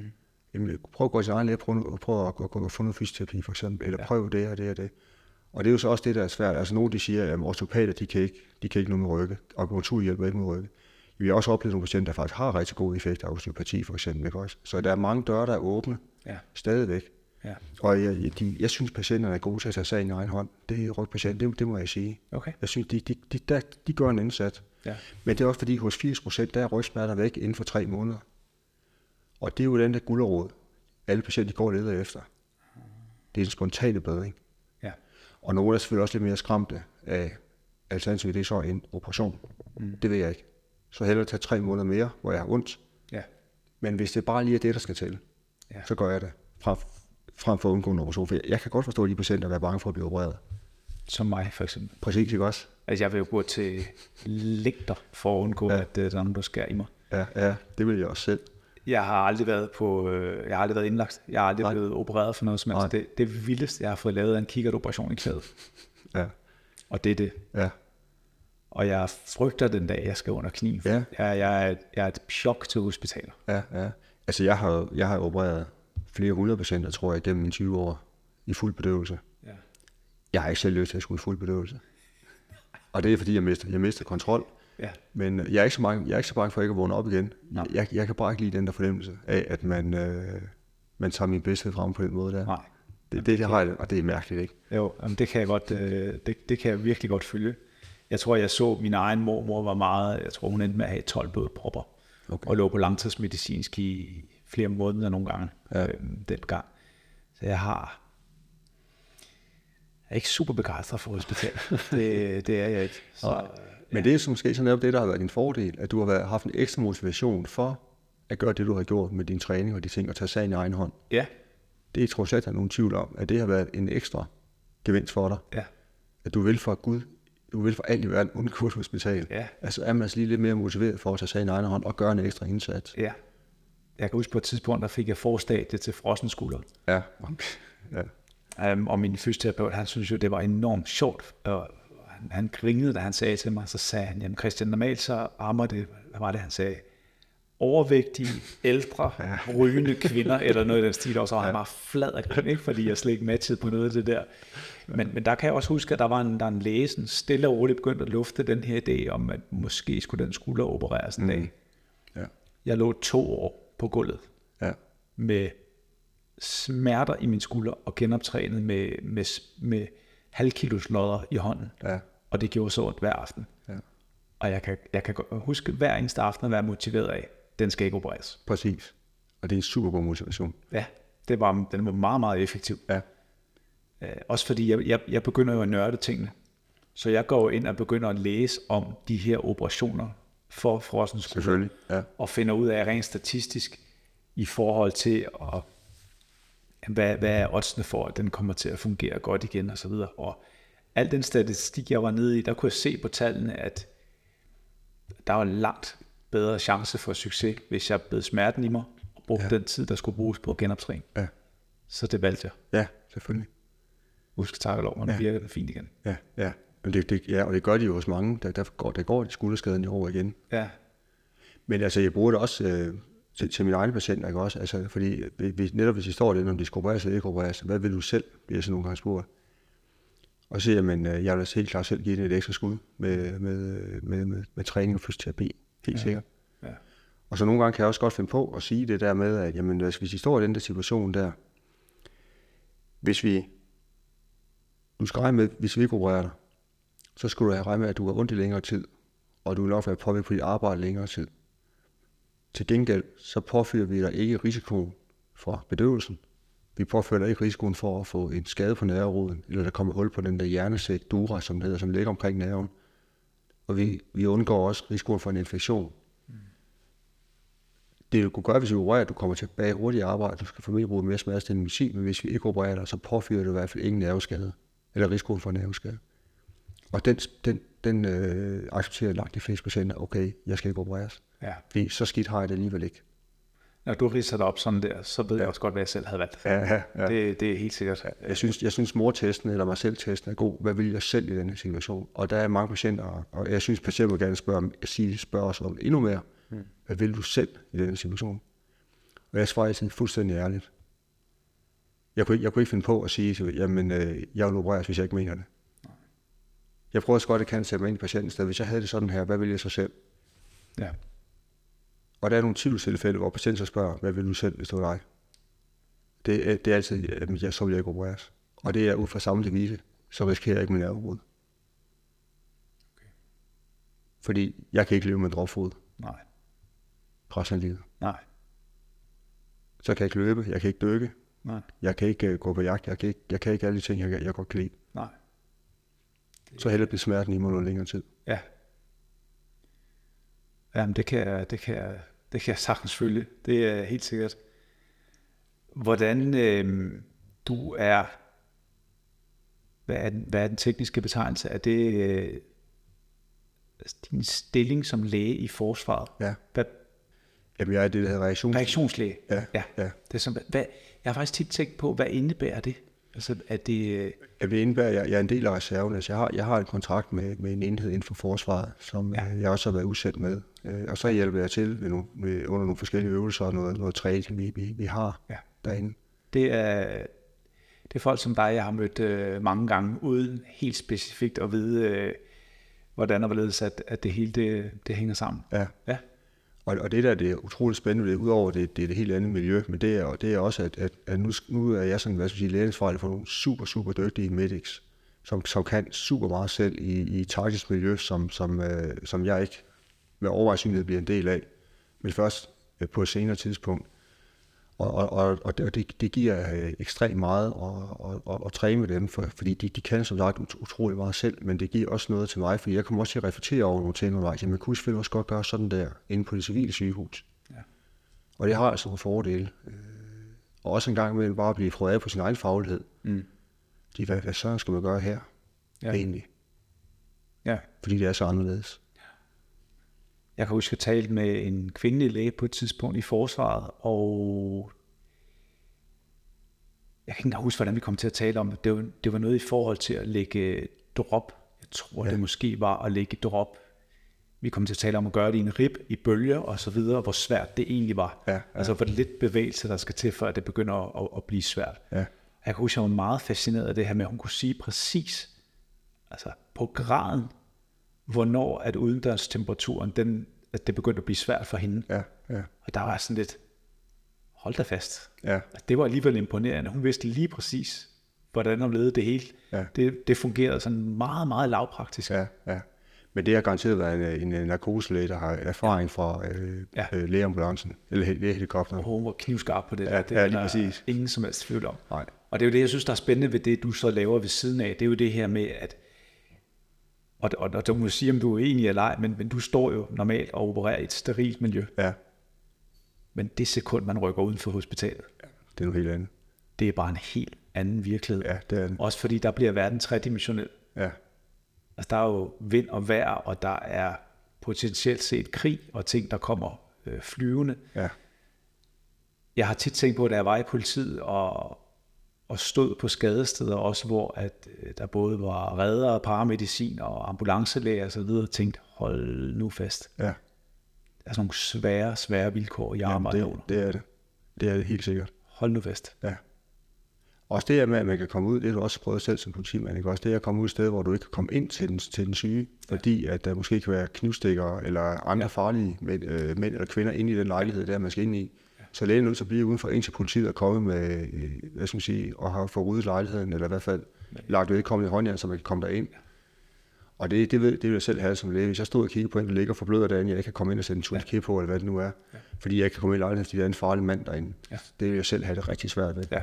Jamen, prøv at gå i sin egen læge, prøv, prøv at, at, at få noget fysioterapi, for eksempel, eller ja. Prøv det og det og det. Og det er jo så også det, der er svært. Altså nogle, de siger, at osteopater, de kan ikke, de kan ikke noget med rygge, og akupunktur hjælper ikke med rygge. Vi har også oplevet nogle patienter, der faktisk har rigtig god effekt af osteopati, for eksempel. Ikke også? Så der er mange døre, der er åbne, ja. Stadigvæk. Ja. Og jeg, de, jeg synes, patienterne er gode til at tage sagen i egen hånd. Det er rygpatienter, det, det må jeg sige. Okay. Jeg synes, de, de, de, der, de gør en indsats. Ja. Men det er også fordi, hos firs procent, der er rygsmerter væk inden for tre måneder. Og det er jo den der gulerod, alle patienter går og leder efter. Det er en spontane bedring. Og nogle er selvfølgelig også lidt mere skræmte af, alternativet, det er så en operation. Mm. Det vil jeg ikke. Så hellere tage tre måneder mere, hvor jeg har ondt. Ja. Men hvis det bare lige er det, der skal til, ja. Så gør jeg det, frem, frem for at undgå en operation. For jeg kan godt forstå de patienter, der er bange for at blive opereret. Som mig, for eksempel. Præcis, ikke også? Altså, jeg vil jo gå til lægter for at undgå, ja. At uh, der er nogen, der skærer i mig. Ja, ja, det vil jeg også selv. Jeg har aldrig været på, øh, jeg har aldrig været indlagt. Jeg har aldrig Nej. Blevet opereret for noget som helst. Det, det vildeste, jeg har fået lavet, er en kikkertoperation i klædet. Ja. Og det er det. Ja. Og jeg frygter den dag, jeg skal under kniv. Ja. Jeg, jeg, er, jeg er et chok til hospitaler. Ja, ja. Altså jeg har, jeg har opereret flere hundrede patienter, tror jeg, gennem mine tyve år i fuld bedøvelse. Ja. Jeg har ikke selv lyst til at skulle i fuld bedøvelse. Og det er fordi, jeg mister, jeg mister kontrol. Ja. Men jeg er, ikke så mange, jeg er ikke så bange for ikke at vågne op igen. No. Jeg, jeg kan bare ikke lide den der fornemmelse af, at man, øh, man tager min bedste frem på den måde der. Nej. Det, jamen, det, det har jeg, og det er mærkeligt, ikke? Jo, jamen, det, kan jeg godt, øh, det, det kan jeg virkelig godt følge. Jeg tror, jeg så, min egen mormor var meget, jeg tror, hun endte med at have tolv blodpropper. Okay. Og lå på langtidsmedicinsk i flere måneder nogle gange, ja. øh, den gang. Så jeg har... Jeg er ikke super begejstret for hospitalet. det, det er jeg ikke. Så... Nej. Men det er som måske sådan netop det, der har været din fordel, at du har været, haft en ekstra motivation for at gøre det, du har gjort med din træning og de ting, og tage sagen i egen hånd. Ja. Det er trods alt, der er nogen tvivl om, at det har været en ekstra gevinst for dig. Ja. At du vil for Gud, du vil for alt i verden undgå et hospital. Ja. Altså er man altså lige lidt mere motiveret for at tage sagen i egen hånd og gøre en ekstra indsats. Ja. Jeg kan huske på et tidspunkt, der fik jeg forstadiet til frostenskulderen. Ja. ja. Um, og min fysioterapeut, han synes jo, det var enormt sjovt at han grinede, da han sagde til mig, så sagde han, jamen Christian, normalt så rammer det, hvad var det, han sagde, overvægtige, ældre, ja. Rygende kvinder, eller noget i den stil, og så var ja. Han bare flad og grin, ikke? Fordi jeg slet ikke matchede på noget af det der. Men, men der kan jeg også huske, at der var en, der en læge, sådan stille og roligt begyndte at lufte den her idé, om at måske skulle den skulder opereres en mm. dag. Ja. Jeg lå to år på gulvet, ja. Med smerter i min skulder og genoptrænet med, med, med halvkilos lodder i hånden. Ja. Og det gjorde så ondt hver aften. Ja. Og jeg kan, jeg kan huske hver eneste aften at være motiveret af, den skal ikke opereres. Præcis. Og det er en super god motivation. Ja, det var, den var meget, meget effektiv. Ja. Øh, også fordi jeg, jeg, jeg begynder jo at nørde tingene. Så jeg går ind og begynder at læse om de her operationer for frossens skulder. Selvfølgelig, ja. Og finder ud af rent statistisk i forhold til, at, hvad, hvad er oddsene for, at den kommer til at fungere godt igen og så videre. Og al den statistik, jeg var nede i, der kunne jeg se på tallene, at der var langt bedre chance for succes, hvis jeg blev smerten i mig og brugte ja. den tid, der skulle bruges på genoptræning. Ja. Så det valgte jeg. Ja, selvfølgelig. Husk at takke lov, og nu ja. virker den fint igen. Ja, ja. Det, det, ja, og det gør de jo hos mange. Der, der går, der går de skulderskaden over igen. Ja. Men altså, jeg bruger det også øh, til, til mine egne patienter, ikke også? Altså, fordi hvis, netop hvis de står det, når de skubberer sig, ikke skubberer sig, hvad vil du selv, bliver jeg sådan nogle gange spurgt. Og så jamen, jeg vil helt klart selv give det et ekstra skud med, med, med, med, med træning og fysioterapi. Helt ja. sikkert. Ja. Og så nogle gange kan jeg også godt finde på at sige det der med, at jamen, hvis vi står i den der situation der, hvis vi, du skal regne med, hvis vi ikke opererer dig, så skal du have regnet med, at du har ondt i længere tid, og du vil nok være påvirket på dit arbejde længere tid. Til gengæld, så påfører vi dig ikke risikoen for bedøvelsen. Vi påfører dig ikke risikoen for at få en skade på nerveroden, eller der kommer hul på den der hjernesæk, dura, som hedder, som ligger omkring nerven. Og vi, vi undgår også risikoen for en infektion. Mm. Det, du kunne gøre, hvis vi opererer, at du kommer tilbage hurtigt i arbejde, du skal formentlig bruge mere smertestillende medicin, men hvis vi ikke opererer dig, så påfører du i hvert fald ingen nerveskade, eller risikoen for nerveskade. Og den, den, den øh, accepterer langt de fleste procent, okay, jeg skal ikke opereres. Ja. Fordi så skidt har jeg det alligevel ikke. Når du ridser dig op sådan der, så ved ja. jeg også godt, hvad jeg selv havde valgt. Ja, ja, ja. Det, det er helt sikkert. Ja, jeg synes, jeg synes mortesten eller mig selv-testen er god. Hvad vil jeg selv i den her situation? Og der er mange patienter, og jeg synes patienter gerne spørger, sige, spørger os om endnu mere. Hmm. Hvad vil du selv i den her situation? Og jeg svarer sådan fuldstændig ærligt. Jeg kunne, jeg kunne ikke finde på at sige, jamen øh, jeg vil opereres, hvis jeg ikke mener det. Jeg prøver også godt, at jeg kan sætte mig ind i patientens sted. Hvis jeg havde det sådan her, hvad ville jeg så selv? Ja. Og der er nogle tvivlstilfælde, hvor patienten så spørger, hvad vil du selv, hvis du er dig? Det, det er altid, at jeg så vil jeg ikke opereres. Og det er ud fra samme devise, så risikerer jeg ikke min nervebrud. Okay. Fordi jeg kan ikke leve med en dropfod. Nej. Resten af livet. Nej. Så kan jeg ikke løbe, jeg kan ikke dykke. Nej. Jeg kan ikke gå på jagt, jeg kan ikke, jeg kan ikke alle de ting, jeg, jeg godt kan lide. Nej. Så hellere blive smerten i mig noget længere tid. Ja. Jamen, det kan jeg, det kan jeg, det kan jeg sagtens følge. Det er helt sikkert. Hvordan øh, du er... Hvad er, den, hvad er den tekniske betegnelse? Er det øh, din stilling som læge i forsvaret? Ja. Hvad? Jamen, jeg er det, der hedder reaktions... reaktionslæge. Ja. Ja. Ja. Det er som, hvad, jeg har faktisk tit tænkt på, hvad indebærer det? Altså, at det... Jeg vil indebære, at jeg, jeg er en del af reserven. Altså, jeg, har, jeg har en kontrakt med, med en enhed inden for forsvaret, som ja. jeg også har været udsendt med. Og så hjælper jeg til ved nogle, med, under nogle forskellige øvelser og noget, noget træning, vi, vi, vi har ja. derinde. Det er, det er folk som dig, jeg har mødt øh, mange gange, uden helt specifikt at vide, øh, hvordan og hvorledes, at, at det hele det, det hænger sammen. Ja. Ja. Og, og det der, det er utroligt spændende, udover det, det er det helt andet miljø, men det er, og det er også, at, at, at nu, nu er jeg sådan, hvad skal jeg sige, læringsfejl for nogle super, super dygtige medics, som, som kan super meget selv i, i taktisk miljø, som, som, øh, som jeg ikke med overvejelsynlighed bliver en del af, men først øh, på et senere tidspunkt. Og, og, og, og det, det giver øh, ekstremt meget at, at, at, at træne med dem, for, fordi de, de kan som sagt ut, utrolig meget selv, men det giver også noget til mig, fordi jeg kommer også til at reflektere over nogle ting undervejs. Jamen, jeg kunne selvfølgelig også godt gøre sådan der, inde på det civile sygehus. Ja. Og det har altså nogle fordele. Øh, og også en gang imellem bare at blive prøvet af på sin egen faglighed. Mm. Det hvad, hvad så skal man gøre her? Ja. Egentlig. Ja. Fordi det er så anderledes. Ja. Jeg kan huske at tale med en kvindelig læge på et tidspunkt i forsvaret, og jeg kan ikke huske, hvordan vi kom til at tale om det. Det var, det var noget i forhold til at lægge drop. Jeg tror, ja. det måske var at lægge drop. Vi kom til at tale om at gøre det i en rib, i bølger og så videre, hvor svært det egentlig var. Ja, ja. Altså hvor lidt bevægelse, der skal til, for at det begynder at, at blive svært. Ja. Jeg kan huske, at jeg var meget fascineret af det her med, at hun kunne sige præcis, altså på graden, hvornår at udendørstemperaturen, den, at det begyndte at blive svært for hende. Ja, ja. Og der var sådan lidt, hold da fast. Ja. Altså, det var alligevel imponerende. Hun vidste lige præcis, hvordan hun ledte det hele. Ja. Det, det fungerede sådan meget, meget lavpraktisk. Ja, ja. Men det har garanteret været en, en narkoselæge, der har erfaring ja. fra øh, ja. lægeambulancen, eller lægehelikopteren. Hun var knivskarp på det der. Ja, det ja, lige præcis. Ingen som helst tvivl om. Nej. Og det er jo det, jeg synes, der er spændende ved det, du så laver ved siden af. Det er jo det her med, at og, og, og du må sige, om du er enig eller ej, men, men du står jo normalt og opererer i et sterilt miljø. Ja. Men det sekund, man rykker uden for hospitalet. Ja, det er noget helt andet. Det er bare en helt anden virkelighed. Ja, det er den. Også fordi der bliver verden tredimensionel. Ja. Altså der er jo vind og vejr, og der er potentielt set krig og ting, der kommer øh, flyvende. Ja. Jeg har tit tænkt på, da jeg var i politiet og, og stod på skadesteder, også hvor at, øh, der både var reddere, paramedicin og ambulancelæger og så videre, og tænkte, hold nu fast. Ja. Der er sådan nogle svære, svære vilkår, jeg arbejder under. Det er det. Det er det helt sikkert. Hold nu fast. Ja. Også det her med, at man kan komme ud, det har du også prøvet selv som politimand, ikke? Også det at komme ud et sted, hvor du ikke kan komme ind til den, til den syge, fordi at der måske kan være knivstikkere eller andre farlige mænd, øh, mænd eller kvinder inde i den lejlighed, der man skal ind i. Så lægen er nødt til at blive udenfor, indtil politiet er kommet med, øh, hvad skal man sige, og har fået ryddet lejligheden, eller i hvert fald lagt vedkommende i håndjern, så man kan komme derind. Og det, det, ved, det vil jeg selv have som læge. Hvis jeg stod og kiggede på en, der ligger og forbløder derinde, jeg ikke kan komme ind og sætte en tourniquet på, eller hvad det nu er, fordi jeg ikke kan komme ind i lejligheden, fordi der er en farlig mand derinde. Det vil jeg selv have det rigtig svært ved. Ja.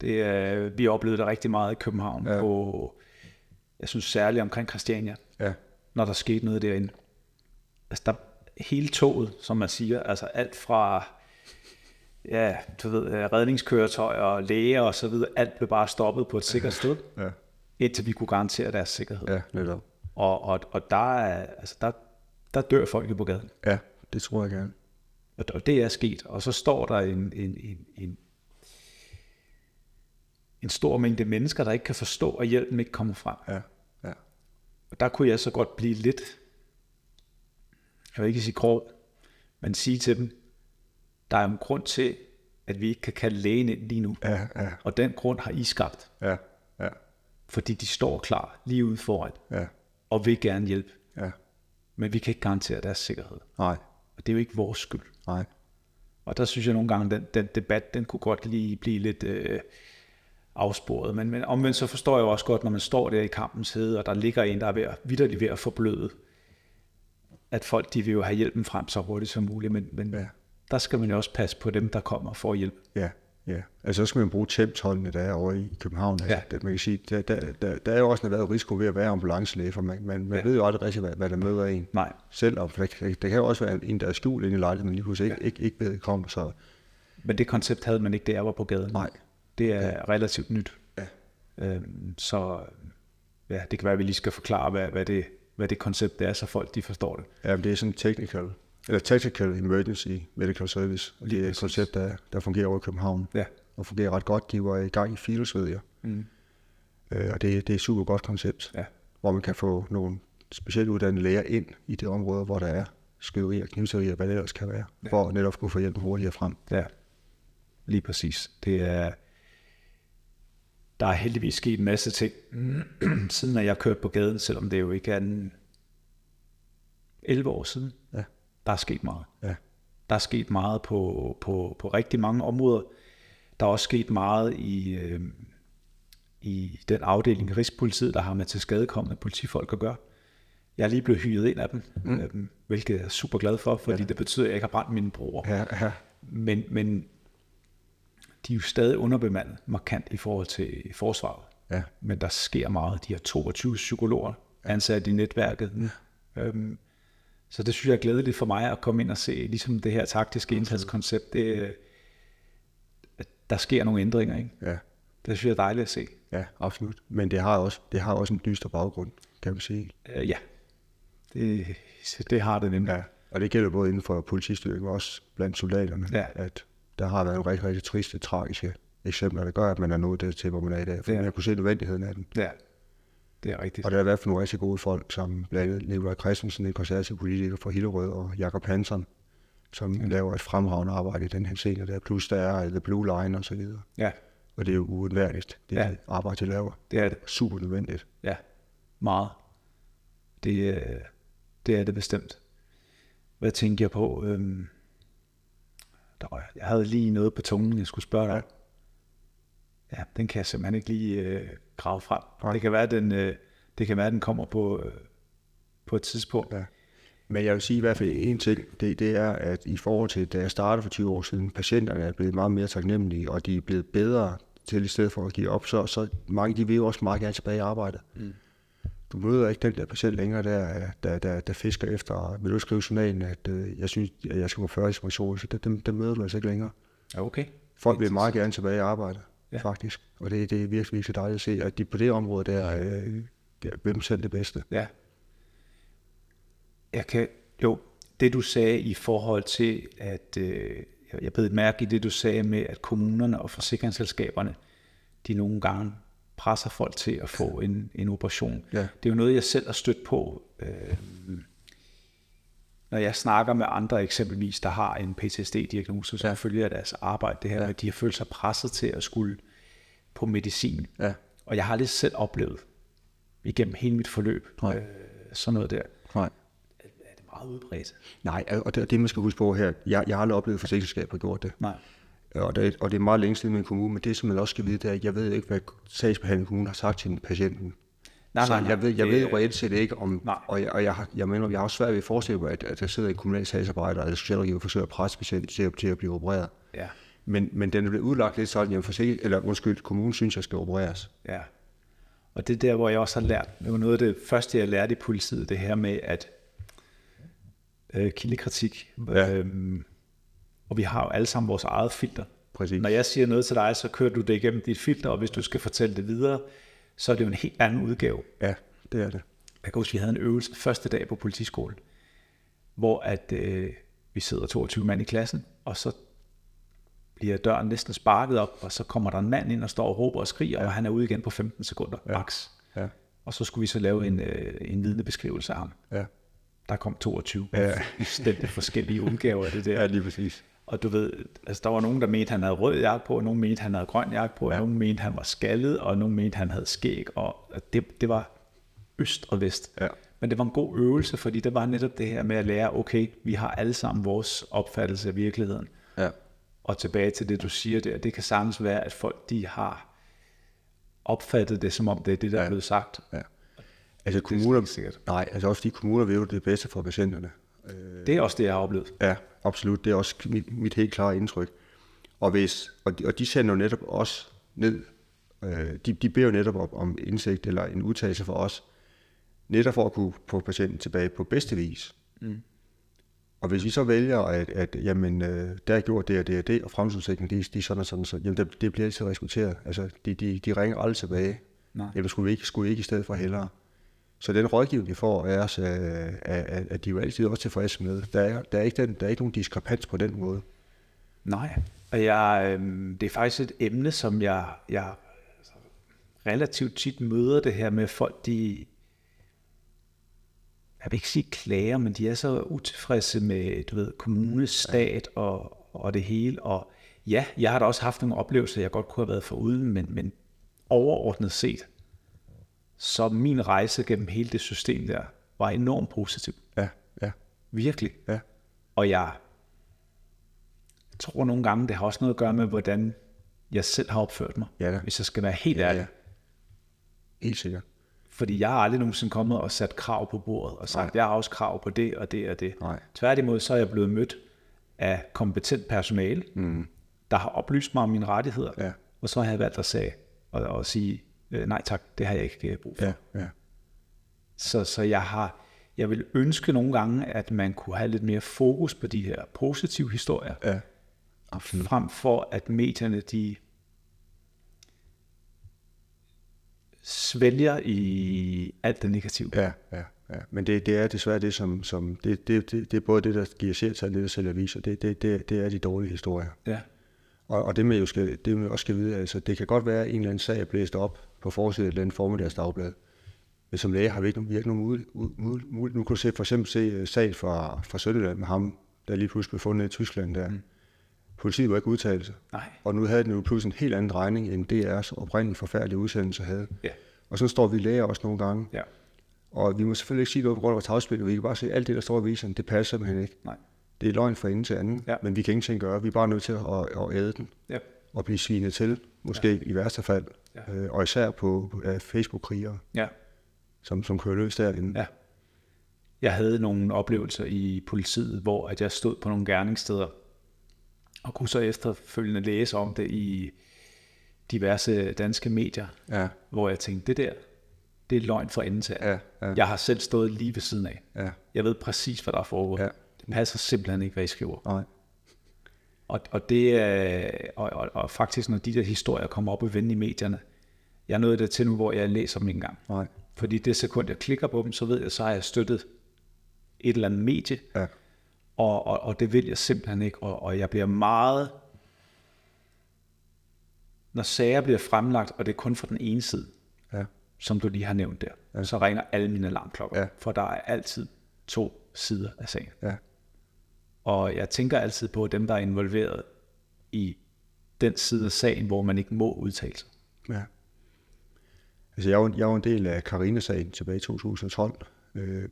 Det, øh, vi oplevede det rigtig meget i København, ja. På, jeg synes særligt omkring Christiania, ja. Når der skete noget derinde. Altså der, hele toget, som man siger, altså alt fra ja, du ved, redningskøretøjer og læger og så videre, alt blev bare stoppet på et sikkert sted, ja. Indtil vi kunne garantere deres sikkerhed. Ja, netop. Og, og, og der, altså der, der dør folk på gaden. Ja, det tror jeg gerne. Og det er sket, og så står der en, en, en, en en stor mængde mennesker, der ikke kan forstå, at hjælpen ikke kommer frem. Ja, ja. Og der kunne jeg så godt blive lidt, jeg vil ikke sige grov, men sige til dem, der er en grund til, at vi ikke kan kalde lægen ind lige nu. Ja, ja. Og den grund har I skabt. Ja, ja. Fordi de står klar lige ude foran, ja. Og vil gerne hjælpe. Ja. Men vi kan ikke garantere deres sikkerhed. Nej. Og det er jo ikke vores skyld. Nej. Og der synes jeg nogle gange, den, den debat, den kunne godt lige blive lidt... Øh, afsporet, men, men omvendt så forstår jeg også godt, når man står der i kampens hede, og der ligger en, der er ved at, vitterligt ved at forbløde, at folk, de vil jo have hjælpen frem så hurtigt som muligt, men, men ja. Der skal man jo også passe på dem, der kommer for hjælp. Ja, ja. Altså så skal man bruge temptholdene, der er over i København. Altså, ja. Man kan sige, der, der, der, der er jo også en været risiko ved at være ambulancelæge, for man, man, man ja. Ved jo aldrig rigtig, hvad, hvad der møder en. Nej. Selv, og der, der kan jo også være en, der er skjult inde i lejligheden, men lige pludselig ikke, ja. ikke, ikke ved at komme. Så. Men det koncept havde man ikke, da jeg var på gaden. Nej. Det er ja. Relativt nyt, ja. Øhm, så ja, det kan være, at vi lige skal forklare, hvad, hvad, det, hvad det koncept er, så folk de forstår det. Ja, men det er sådan technical, eller tactical emergency medical service, og det er et koncept, der, der fungerer over i København, ja. Og fungerer ret godt. De var i gang i Fields, ved jeg, mm. øh, og det, det er et super godt koncept, ja. Hvor man kan få nogle specielt uddannede læger ind i det område, hvor der er skyderier, knivserier, hvad det ellers kan være, ja. For netop kunne få hjælp hurtigere frem. Ja, lige præcis. Det er... Der er heldigvis sket en masse ting, siden at jeg kørte på gaden, selvom det jo ikke er en elleve år siden. Ja. Der er sket meget. Ja. Der er sket meget på, på, på rigtig mange områder. Der er også sket meget i, øh, i den afdeling, Rigspolitiet, der har med til skadekommende politifolk at gøre. Jeg er lige blevet hyret ind af dem, mm. af dem, hvilket jeg er super glad for, fordi ja. Det betyder, at jeg ikke har brændt mine broer. Ja, ja. Men... men de er jo stadig underbemandet markant i forhold til forsvaret. Ja. Men der sker meget. De har toogtyve psykologer ansat i netværket. Ja. Øhm, så det synes jeg er glædeligt for mig at komme ind og se ligesom det her taktiske indsatskoncept. Det, der sker nogle ændringer, ikke? Ja. Det synes jeg er dejligt at se. Ja, absolut. Men det har også, det har også en dyster baggrund, kan man sige. Øh, ja, det, det har det nemlig. Ja. Og det gælder både inden for politistyrken og også blandt soldaterne, ja. At... Der har været nogle rigtig, rigtig triste, tragiske eksempler, der gør, at man er nået det til, hvor man er i dag. For ja. Man kunne se nødvendigheden af den. Ja, det er rigtigt. Og der har været for nogle rigtig gode folk, som blandt andet Nicolaj Christensen, en konservativ politiker fra Hillerød, og Jakob Hansen, som ja. Laver et fremragende arbejde i den her scene der. Plus der er The Blue Line og så videre. Ja. Og det er jo uundværligt, det ja. Arbejde, de laver. Det er det. Super nødvendigt. Ja, meget. Det, det er det bestemt. Hvad tænker jeg på? Øhm jeg havde lige noget på tungen, jeg skulle spørge dig om. Ja. ja, den kan jeg simpelthen ikke lige øh, grave frem. Nej. Det kan være, den, øh, det kan være, den kommer på, øh, på et tidspunkt. Ja. Men jeg vil sige i hvert fald en ting, det, det er, at i forhold til, da jeg startede for tyve år siden, patienterne er blevet meget mere taknemmelige, og de er blevet bedre til i stedet for at give op, så, så mange de vil jo også meget gerne tilbage i arbejdet. Mm. Du møder ikke den der patient længere, der, der, der, der fisker efter, vil du skrive journalen, at øh, jeg synes, at jeg skal gå fyrre inspiration, så det, det, det møder du altså ikke længere. Ja, okay. Folk vil meget gerne tilbage i arbejdet, ja. faktisk, og det, det er virkelig, virkelig dejligt at se, at de på det område der, øh, hvem selv det bedste. Ja. Jeg kan, jo, det du sagde i forhold til, at øh, jeg bed et mærke i det, du sagde med, at kommunerne og forsikringsselskaberne, de nogle gange presser folk til at få en, en operation. Ja. Det er jo noget, jeg selv har stødt på. Øh, når jeg snakker med andre eksempelvis, der har en P T S D-diagnose, så ja. følger deres arbejde det her, ja. med, at de har følt sig presset til at skulle på medicin. Ja. Og jeg har det selv oplevet igennem hele mit forløb. Øh, sådan noget der. Nej. Udbredt. Nej, og det, det man skal huske på her, jeg, jeg har aldrig oplevet forsikringsselskabet gjort det. Nej. Og det, og det er meget længe siden med en kommune, men det som man også skal vide, det er, at jeg ved ikke, hvad sagsbehandling kommunen har sagt til patienten. Nej, nej, nej. Jeg ved, jeg det, ved reelt set ikke om, nej. og, jeg, og jeg, jeg mener, jeg har også svært ved at forestille mig, at, at der sidder en kommunal sagsarbejder, eller socialrådgiver forsøger at presse patienten til, til at blive opereret. Ja. Men, men den er blevet udlagt lidt sådan, at forsikring, eller undskyld, kommunen synes, jeg skal opereres. Ja, og det er der, hvor jeg også har lært, det var noget af det første, jeg lærte i politiet, det her med, at kildekritik, ja. øhm, og vi har jo alle sammen vores eget filter. Præcis. Når jeg siger noget til dig, så kører du det igennem dit filter, og hvis du skal fortælle det videre, så er det jo en helt anden udgave. Ja, det er det. Jeg kan huske, vi havde en øvelse første dag på politiskolen, hvor at øh, vi sidder toogtyve mand i klassen, og så bliver døren næsten sparket op, og så kommer der en mand ind og står og råber og skriger, ja. og han er ude igen på femten sekunder, ja. max. Ja. Og så skulle vi så lave en, øh, en vidnebeskrivelse af ham. Ja. Der kom toogtyve ja. forskellige udgaver af det der. Ja, lige præcis. Og du ved, altså der var nogen, der mente, han havde rød jakke på, og nogen mente, han havde grøn jakke på, og ja. nogen mente, han var skaldet, og nogen mente, han havde skæg, og det, det var øst og vest. Ja. Men det var en god øvelse, fordi det var netop det her med at lære, okay, vi har alle sammen vores opfattelse af virkeligheden. Ja. Og tilbage til det, du siger der, det kan sagtens være, at folk, de har opfattet det, som om det er det, der ja. er blevet sagt. Ja. Altså kommuner, nej, altså også de kommuner vil jo det bedste for patienterne. Det er også det, jeg har oplevet. Ja, absolut. Det er også mit, mit helt klare indtryk. Og, hvis, og, de, og de sender jo netop os ned. De, de beder jo netop op om indsigt eller en udtalelse for os. Netop for at kunne få patienten tilbage på bedste vis. Mm. Og hvis vi så vælger, at, at jamen, der er gjort det og det og det, og fremtidsudsigten, de, de er sådan og sådan, så, jamen, det, det bliver altid diskuteret. Altså, de, de, de ringer aldrig tilbage. Nej. Jamen, skulle vi ikke, skulle vi ikke i stedet for hellere. Så den rådgivning, de får, er også, at de jo altid også tilfredse med. Der er, der, er ikke den, der er ikke nogen diskrepans på den måde. Nej, og jeg, øh, det er faktisk et emne, som jeg, jeg relativt tit møder det her med folk, de, jeg vil ikke sige klager, men de er så utilfredse med, du ved, kommune, stat og, og det hele. Og ja, jeg har da også haft nogle oplevelser, jeg godt kunne have været foruden, men, men overordnet set, så min rejse gennem hele det system der, var enormt positiv. Ja, ja. Virkelig. Ja. Og jeg tror nogle gange, det har også noget at gøre med, hvordan jeg selv har opført mig. Ja, hvis jeg skal være helt ja, ærlig. Ja. Helt sikkert. Fordi jeg har aldrig nogensinde kommet og sat krav på bordet, og sagt, nej. jeg har også krav på det og det og det. Nej. Tværtimod, så er jeg blevet mødt af kompetent personale, mm. der har oplyst mig om mine rettigheder, ja. og så har jeg valgt at sige, og, og sige, nej tak, det har jeg ikke brug for. Ja, ja. Så, så jeg har, jeg vil ønske nogle gange, at man kunne have lidt mere fokus på de her positive historier, ja, frem for at medierne de svælger i alt det negative. Ja, ja, ja. Men det, det er desværre det, som, som det, det, det, det er både det, der giver selv og det, der selv aviser. Det, det, det, det er de dårlige historier. Ja. Og, og det man jo skal, det man også skal vide, altså det kan godt være, at en eller anden sag er blæst op på forsiden af et eller andet formiddags dagblad. Men som læge har vi ikke nogen virkelig mulighed. Nu kan du se, for eksempel se sag fra, fra Sønderjylland med ham, der lige pludselig blev fundet i Tyskland der. Mm. Politiet var ikke udtalt sig. Nej. Og nu havde den jo pludselig en helt anden regning, end D R's oprindelige forfærdelige udsendelse havde. Yeah. Og så står vi læger også nogle gange. Yeah. Og vi må selvfølgelig ikke sige noget på grund af vores tavsspil, vi kan bare se, alt det, der står i aviserne, det passer simpelthen ikke. Nej. Det er løgn fra ende til anden, ja. Men vi kan ingenting gøre. Vi er bare nødt til at, at æde den, ja. Og blive svinet til, måske ja. I værste fald, ja. øh, og især på øh, Facebook-krigere, ja. som, som kører løs derinde. Ja. Jeg havde nogle oplevelser i politiet, hvor at jeg stod på nogle gerningssteder, og kunne så efterfølgende læse om det i diverse danske medier, ja. Hvor jeg tænkte, det der, det er løgn fra ende til anden. Ja. Ja. Jeg har selv stået lige ved siden af. Ja. Jeg ved præcis, hvad der er foregået. Ja. Det passer simpelthen ikke, hvad I skriver. Nej. Og, og, det, og, og, og faktisk, når de der historier kommer op og vende i medierne, jeg nåede det til nu, hvor jeg læser dem ikke engang. Nej. Fordi det sekund, jeg klikker på dem, så ved jeg, så har jeg støttet et eller andet medie, ja. og, og, og det vil jeg simpelthen ikke. Og, og jeg bliver meget... Når sager bliver fremlagt, og det er kun fra den ene side, ja. Som du lige har nævnt der, ja. Så ringer alle mine alarmklokker, ja. For der er altid to sider af sagen. Ja. Og jeg tænker altid på dem, der er involveret i den side af sagen, hvor man ikke må udtale sig. Ja. Altså, jeg var en, jeg var en del af Carina-sagen tilbage i to tusind og tolv, øh,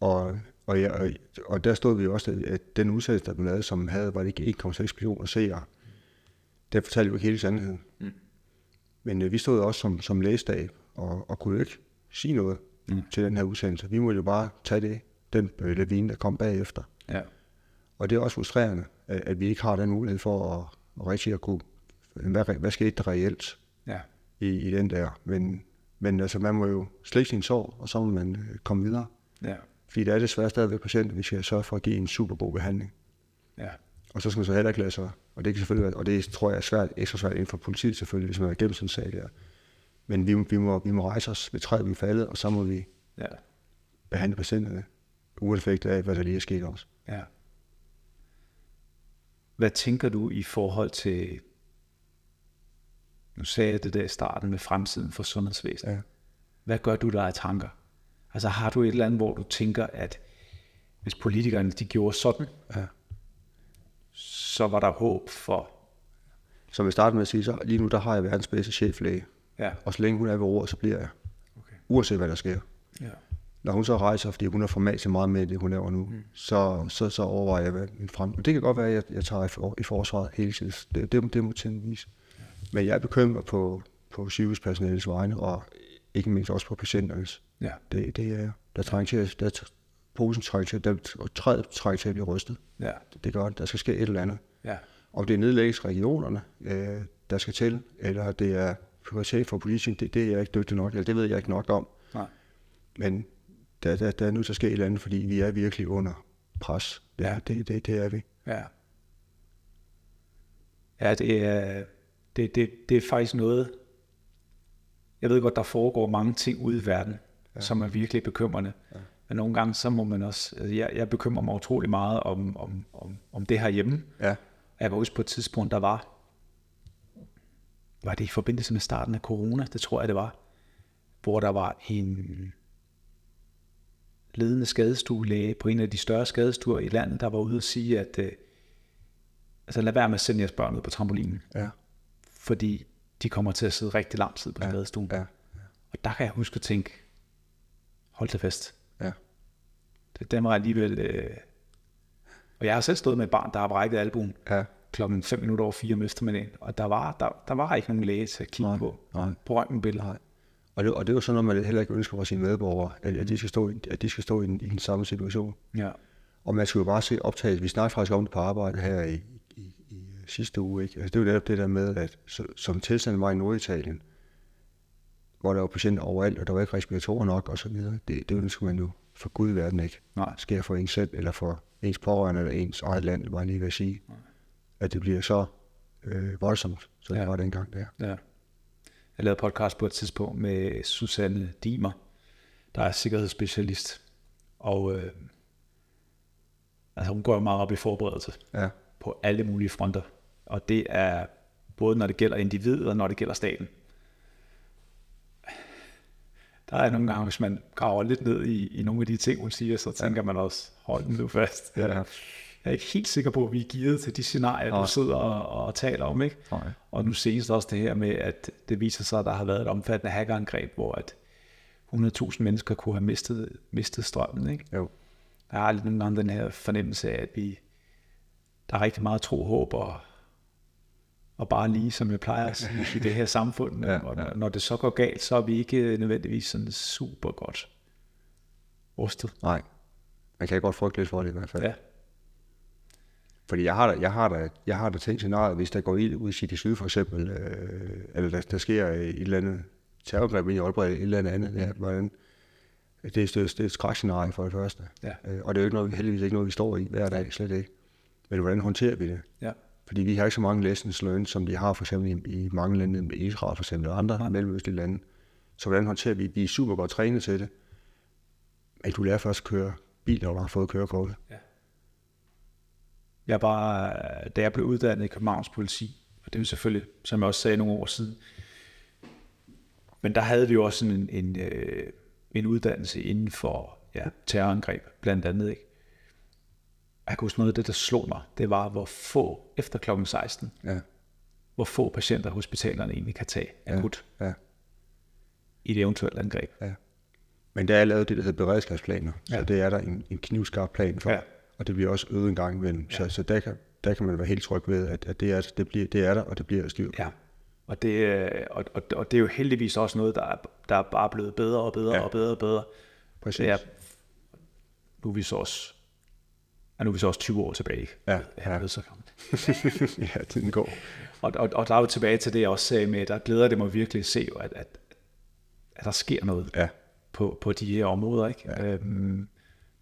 og, og, jeg, og, og der stod vi jo også, at den udsendelse, der blev lavet, som havde, var det ikke en komma seks millioner seere, der fortalte jo ikke hele sandheden. Mm. Men øh, vi stod også som, som lægestab og, og kunne ikke sige noget mm. til den her udsendelse. Vi måtte jo bare tage det, den øh, lavine, der kom bagefter. Ja. Og det er også frustrerende, at, at vi ikke har den mulighed for at, at rigtig at kunne, hvad, hvad skete der reelt ja. i, i den der, men... Men altså, man må jo slikke sin sorg, og så må man komme videre. Ja. Fordi det er desværre stadigvæk patienter, hvis jeg sørger for at give en super god behandling. Ja. Og så skal man så heller ikke lade sig, og det kan selvfølgelig være, og det tror jeg er svært, ekstra svært inden for politiet selvfølgelig, hvis man har gennem sådan en sag der. Men vi, vi, må, vi må rejse os, vi træder vi faldet, og så må vi ja. Behandle patienterne, uanset af, hvad der lige er sket også. Ja. Hvad tænker du i forhold til... Nu sagde jeg det der i starten med fremtiden for sundhedsvæsenet. Ja. Hvad gør du der af tanker? Altså har du et eller andet, hvor du tænker, at hvis politikerne de gjorde sådan, ja. Så var der håb for... Som jeg startede med at sige, så lige nu der har jeg verdens bedste cheflæge. Ja. Og så længe hun er ved roret, så bliver jeg. Okay. Uanset hvad der sker. Ja. Når hun så rejser, fordi hun har format så meget med det, hun laver nu, mm. så, så, så overvejer jeg, hvad min fremtid... Og det kan godt være, at jeg, jeg tager i, for, i forsvaret hele tiden. Det, det, det må tænke vise. Men jeg er bekymret på, på sygehuspersonalets vegne, og ikke mindst også på patienternes. Ja. Det, det er der trænger til at, der posen trænger til, der træet trænger til at blive rystet. Ja. Det, det gør det. Der skal ske et eller andet. Ja. Om det er nedlæggelsesregionerne, øh, der skal til, eller det er prioritet for politikken, det, det er jeg ikke dygtig nok, eller det ved jeg ikke nok om. Nej. Men der, der, der er nødt til at ske et eller andet, fordi vi er virkelig under pres. Ja, ja. Det, det, det er vi. Ja, ja det er... Det, det, det er faktisk noget, jeg ved godt, der foregår mange ting ude i verden, ja. Som er virkelig bekymrende. Ja. Men nogle gange, så må man også, altså jeg, jeg bekymrer mig utrolig meget om, om, om, om det herhjemme. Ja. Jeg var også på et tidspunkt, der var, var det i forbindelse med starten af corona, det tror jeg det var, hvor der var en ledende skadestuelæge på en af de større skadestuer i landet, der var ude at sige, at øh, altså lad være med at sende jeres børn ud på trampolinen. Ja. Fordi de kommer til at sidde rigtig lang tid på skadestuen. Ja, ja, ja. Og der kan jeg huske at tænke, hold dig fast. Ja. Det der var alligevel... Øh... Og jeg har selv stået med et barn, der har brækket albuen ja. Klokken fem minutter over fire om eftermiddagen. Og der var, der, der var ikke nogen læge til at kigge nej, på, nej. På røntgenbilleder. Og det, og det er jo sådan noget, man heller ikke ønsker fra sine medborgere, at, mm. at de skal stå, at de skal stå i, den, i den samme situation. Ja. Og man skal jo bare se optaget. Vi snakker faktisk om det på arbejde her i sidste uge, ikke? Altså, det er jo det der med, at så, som tilstanden var i Norditalien, hvor der var patienter overalt, og der var ikke respiratorer nok, og så videre, det, det ønsker man jo for gud i verden ikke. Nej. Sker for ens selv, eller for ens pårørende, eller ens eget land, var lige ved at sige, nej. At det bliver så øh, voldsomt, så ja. Det var dengang der. Ja. Jeg lavede podcast på et tidspunkt med Susanne Dimer, der er sikkerhedsspecialist, og øh, altså, hun går jo meget op i forberedelse. Ja. På alle mulige fronter. Og det er både når det gælder individet, og når det gælder staten. Der er nogle gange, hvis man graver lidt ned i, i nogle af de ting, hun siger, så tænker ja. Man også, hold den nu fast. Ja. Jeg er ikke helt sikker på, at vi er givet til de scenarier, ja. Du sidder og, og taler om. Ikke? Ja. Og nu senest også det her med, at det viser sig, at der har været et omfattende hackerangreb, hvor at hundrede tusind mennesker kunne have mistet, mistet strømmen. Ikke? Jo. Der er lidt nogle gange den her fornemmelse af, at vi der er rigtig meget tro, håb og, og bare lige, som jeg plejer at sige, i det her samfund. Ja, og ja. Når det så går galt, så er vi ikke nødvendigvis sådan super godt rustet. Nej, man kan godt frygte lidt for det i hvert fald. Ja. Fordi jeg har da, jeg har da, jeg har da tænkt scenariet, hvis der går ild ud i sit syd for eksempel, øh, eller der, der sker et eller andet terrorangreb i Aalborg, et eller andet andet, der, hvordan, det er, det er et skrækscenarie for det første. Ja. Øh, og det er jo ikke noget, heldigvis ikke noget, vi står i hver dag, slet ikke. Men hvordan håndterer vi det? Ja. Fordi vi har ikke så mange lessons learned, som de har for eksempel i, i mange lande, med Israel for eksempel, og andre ja. mellemøstlige lande. Så hvordan håndterer vi? Vi er super godt trænet til det. Men du lærer først at køre bil, når du har fået kørekortet. Ja. Jeg var, da jeg blev uddannet i Københavns politi, og det var selvfølgelig, som jeg også sagde nogle år siden, men der havde vi jo også sådan en, en, en uddannelse inden for ja, terrorangreb, blandt andet. Ikke? Jeg kan huske noget af det, der slog mig, det var, hvor få, efter klokken seksten, ja. hvor få patienter hospitalerne egentlig kan tage akut ja, ja. i det eventuelt angreb. Ja. Men der er lavet det, der hedder beredskabsplaner, så ja. det er der en, en knivskarp plan for. Ja. Og det bliver også øget en gang imellem. Ja. Så, så der, kan, der kan man være helt tryg ved, at, at det, er, det, bliver, det er der, og det bliver styr. Ja, og det, og, og, og det er jo heldigvis også noget, der er, der er bare blevet bedre og bedre ja. og bedre og bedre. Præcis. Er, nu er vi så også, ja, nu er vi så også tyve år tilbage, ikke? Ja. Her ja. Så ja, tiden går. Og, og, og der er jo tilbage til det, jeg også sagde med, der glæder det mig virkelig at se, at, at, at der sker noget ja. på, på de her områder, ikke? Ja. Øhm,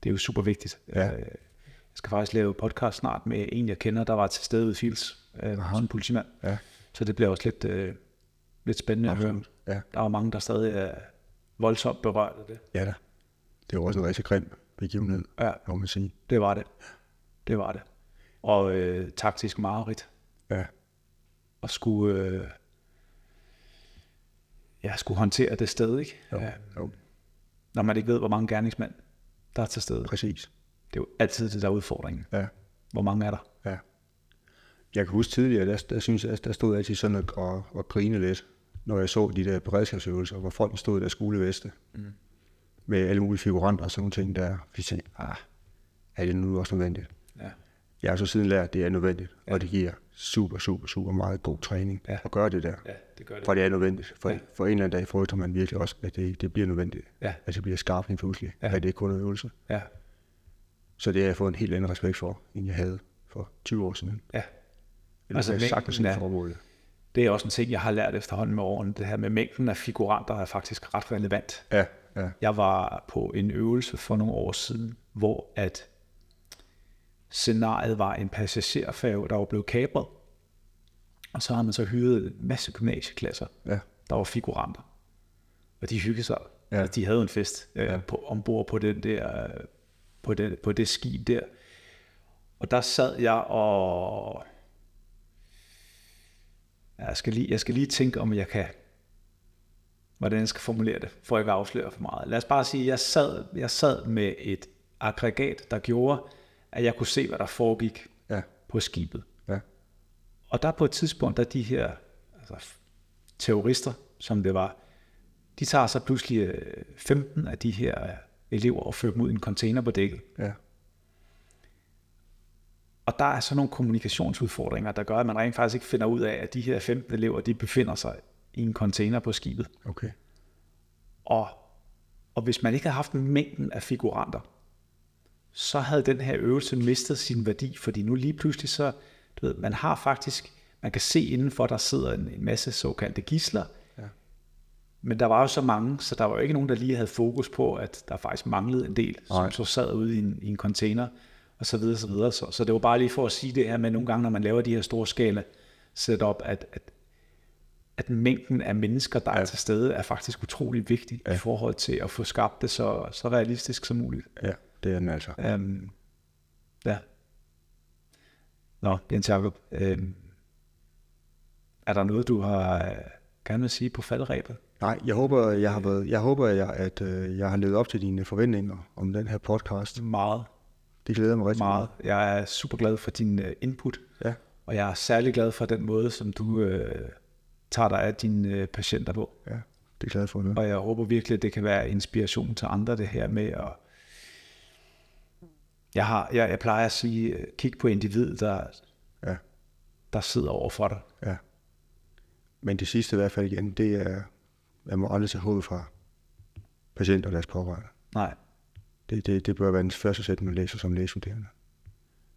det er jo super vigtigt. Ja. Jeg skal faktisk lave podcast snart med en, jeg kender, der var til stede ved Fields, øh, som en politimand. Ja. Så det bliver også lidt, øh, lidt spændende Absolut. at høre. Ja. Der var mange, der stadig er voldsomt berørt af det. Ja da. Det var også en rigtig grim begivenhed, ja. må man sige. Det var det. Det var det. Og øh, taktisk mareridt. Ja. Og skulle, øh, ja, skulle håndtere det sted, ikke? Jo. Ja. Jo. Når man ikke ved, hvor mange gerningsmænd der er til stede. Præcis. Det er jo altid det der udfordring. Ja. Hvor mange er der? Ja. Jeg kan huske tidligere, der, der, synes jeg, der stod altid sådan at, at, at grine lidt, når jeg så de der beredskabsøvelser, hvor folk stod i deres skoleveste, mm. med alle mulige figuranter og sådan nogle ting der. Vi tænkte, ah, er det nu også nødvendigt? Ja. Jeg har så siden lært, at det er nødvendigt, ja. og det giver super, super, super meget god træning ja. at gøre det der. Ja, det gør det. For det er nødvendigt. For, ja. for en eller anden dag frygter man virkelig også, at det, det bliver nødvendigt. Ja. At det bliver skarpt ind pludselig, ja. at det ikke kun er øvelse. Ja. Så det har jeg fået en helt anden respekt for, end jeg havde for tyve år siden. Ja. Altså, det, er er, det er også en ting, jeg har lært efterhånden med årene. Det her med mængden af figuranter er faktisk ret relevant. Ja, ja. Jeg var på en øvelse for nogle år siden, hvor at scenariet var en passagerfærge, der var blevet kapret. Og så har man så hyret en masse gymnasieklasser, ja. der var figuranter. Og de hyggede sig. Ja. De havde en fest øh, ja. på, ombord på den der... Øh, På det, på det skib der. Og der sad jeg og... Jeg skal lige, jeg skal lige tænke om, jeg kan... Hvordan jeg skal formulere det, for ikke at afsløre for meget. Lad os bare sige, at jeg sad, jeg sad med et aggregat, der gjorde, at jeg kunne se, hvad der foregik ja. på skibet. Ja. Og der på et tidspunkt, der de her altså, terrorister, som det var, de tager så pludselig femten af de her... elever og fører dem ud i en container på dækket. Ja. Og der er så nogle kommunikationsudfordringer, der gør, at man rent faktisk ikke finder ud af, at de her femten elever, de befinder sig i en container på skibet. Okay. Og, og hvis man ikke havde haft mængden af figuranter, så havde den her øvelse mistet sin værdi, fordi nu lige pludselig så, du ved, man har faktisk, man kan se indenfor, der sidder en, en masse såkaldte gidsler. Men der var jo så mange, så der var jo ikke nogen, der lige havde fokus på, at der faktisk manglede en del, som Nej. så sad ude i en, i en container, og så videre, så videre. Så, så det var bare lige for at sige det her med, nogle gange, når man laver de her store skala setup, at, at, at mængden af mennesker, der ja. er til stede, er faktisk utrolig vigtig ja. i forhold til at få skabt det så, så realistisk som muligt. Ja, det er den altså. Um, ja. Nå, Jens Jakob, um, er der noget, du har, gerne vil sige, på faldrebet? Nej, jeg håber, jeg har været, jeg håber, jeg, at øh, jeg har levet op til dine forventninger om den her podcast. Meget. Det glæder mig rigtig meget. meget. Jeg er super glad for din øh, input, ja. og jeg er særlig glad for den måde, som du øh, tager dig af dine øh, patienter på. Ja, det er glad for det. Og jeg håber virkelig, at det kan være inspiration til andre, det her med at Jeg, har, jeg, jeg plejer at sige, kig på individet, der, ja. der sidder over for dig. Ja. Men det sidste i hvert fald igen, det er, man må aldrig tage hovedet fra patienter og deres pårørende. Nej. Det, det, det bør være den første sæt, man læser som lægestuderende.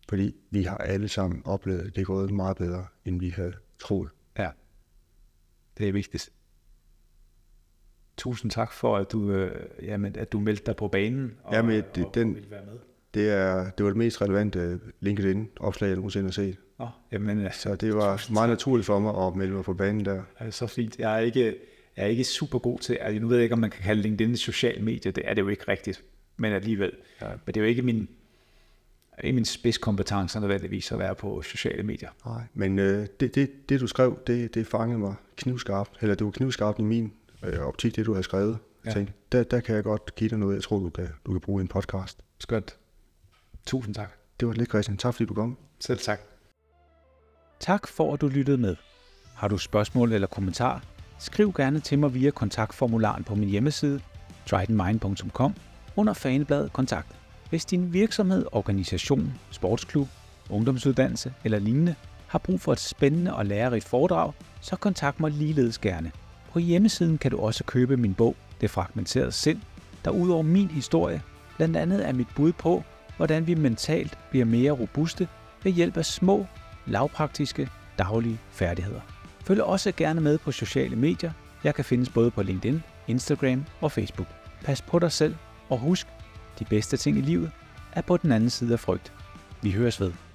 Fordi vi har alle sammen oplevet, at det er gået meget bedre, end vi havde troet. Ja, det er vigtigt. Tusind tak for, at du, øh, jamen, at du meldte dig på banen og, jamen, det, og den, ville være med. Det, er, det var det mest relevante LinkedIn-opslag, jeg nogensinde har set. Oh, jamen, så det var meget naturligt for mig at melde mig på banen der. Så fint. Jeg er ikke, jeg er ikke super god til, altså, nu ved jeg ikke, om man kan kalde LinkedIn et socialt medie, det er det jo ikke rigtigt, men alligevel. Ja. Men det er jo ikke min, ikke min spidskompetence nødvendigvis at være på sociale medier. Nej, men øh, det, det, det du skrev, det, det fangede mig knivskarpt, eller det var knivskarpt i min øh, optik, det du havde skrevet. Ja. Jeg tænkte, der, der kan jeg godt give dig noget, jeg tror, du kan, du kan bruge i en podcast. Skønt. Tusind tak. Det var lidt, Christian. Tak fordi du kom. Selv tak. Tak for at du lyttede med. Har du spørgsmål eller kommentar? Skriv gerne til mig via kontaktformularen på min hjemmeside try den mind punktum com under fanebladet Kontakt. Hvis din virksomhed, organisation, sportsklub, ungdomsuddannelse eller lignende har brug for et spændende og lærerigt foredrag, så kontakt mig ligeledes gerne. På hjemmesiden kan du også købe min bog Det fragmenterede sind, der udover min historie blandt andet er mit bud på, hvordan vi mentalt bliver mere robuste ved hjælp af små, lavpraktiske, daglige færdigheder. Følg også gerne med på sociale medier. Jeg kan findes både på LinkedIn, Instagram og Facebook. Pas på dig selv, og husk, de bedste ting i livet er på den anden side af frygt. Vi høres ved.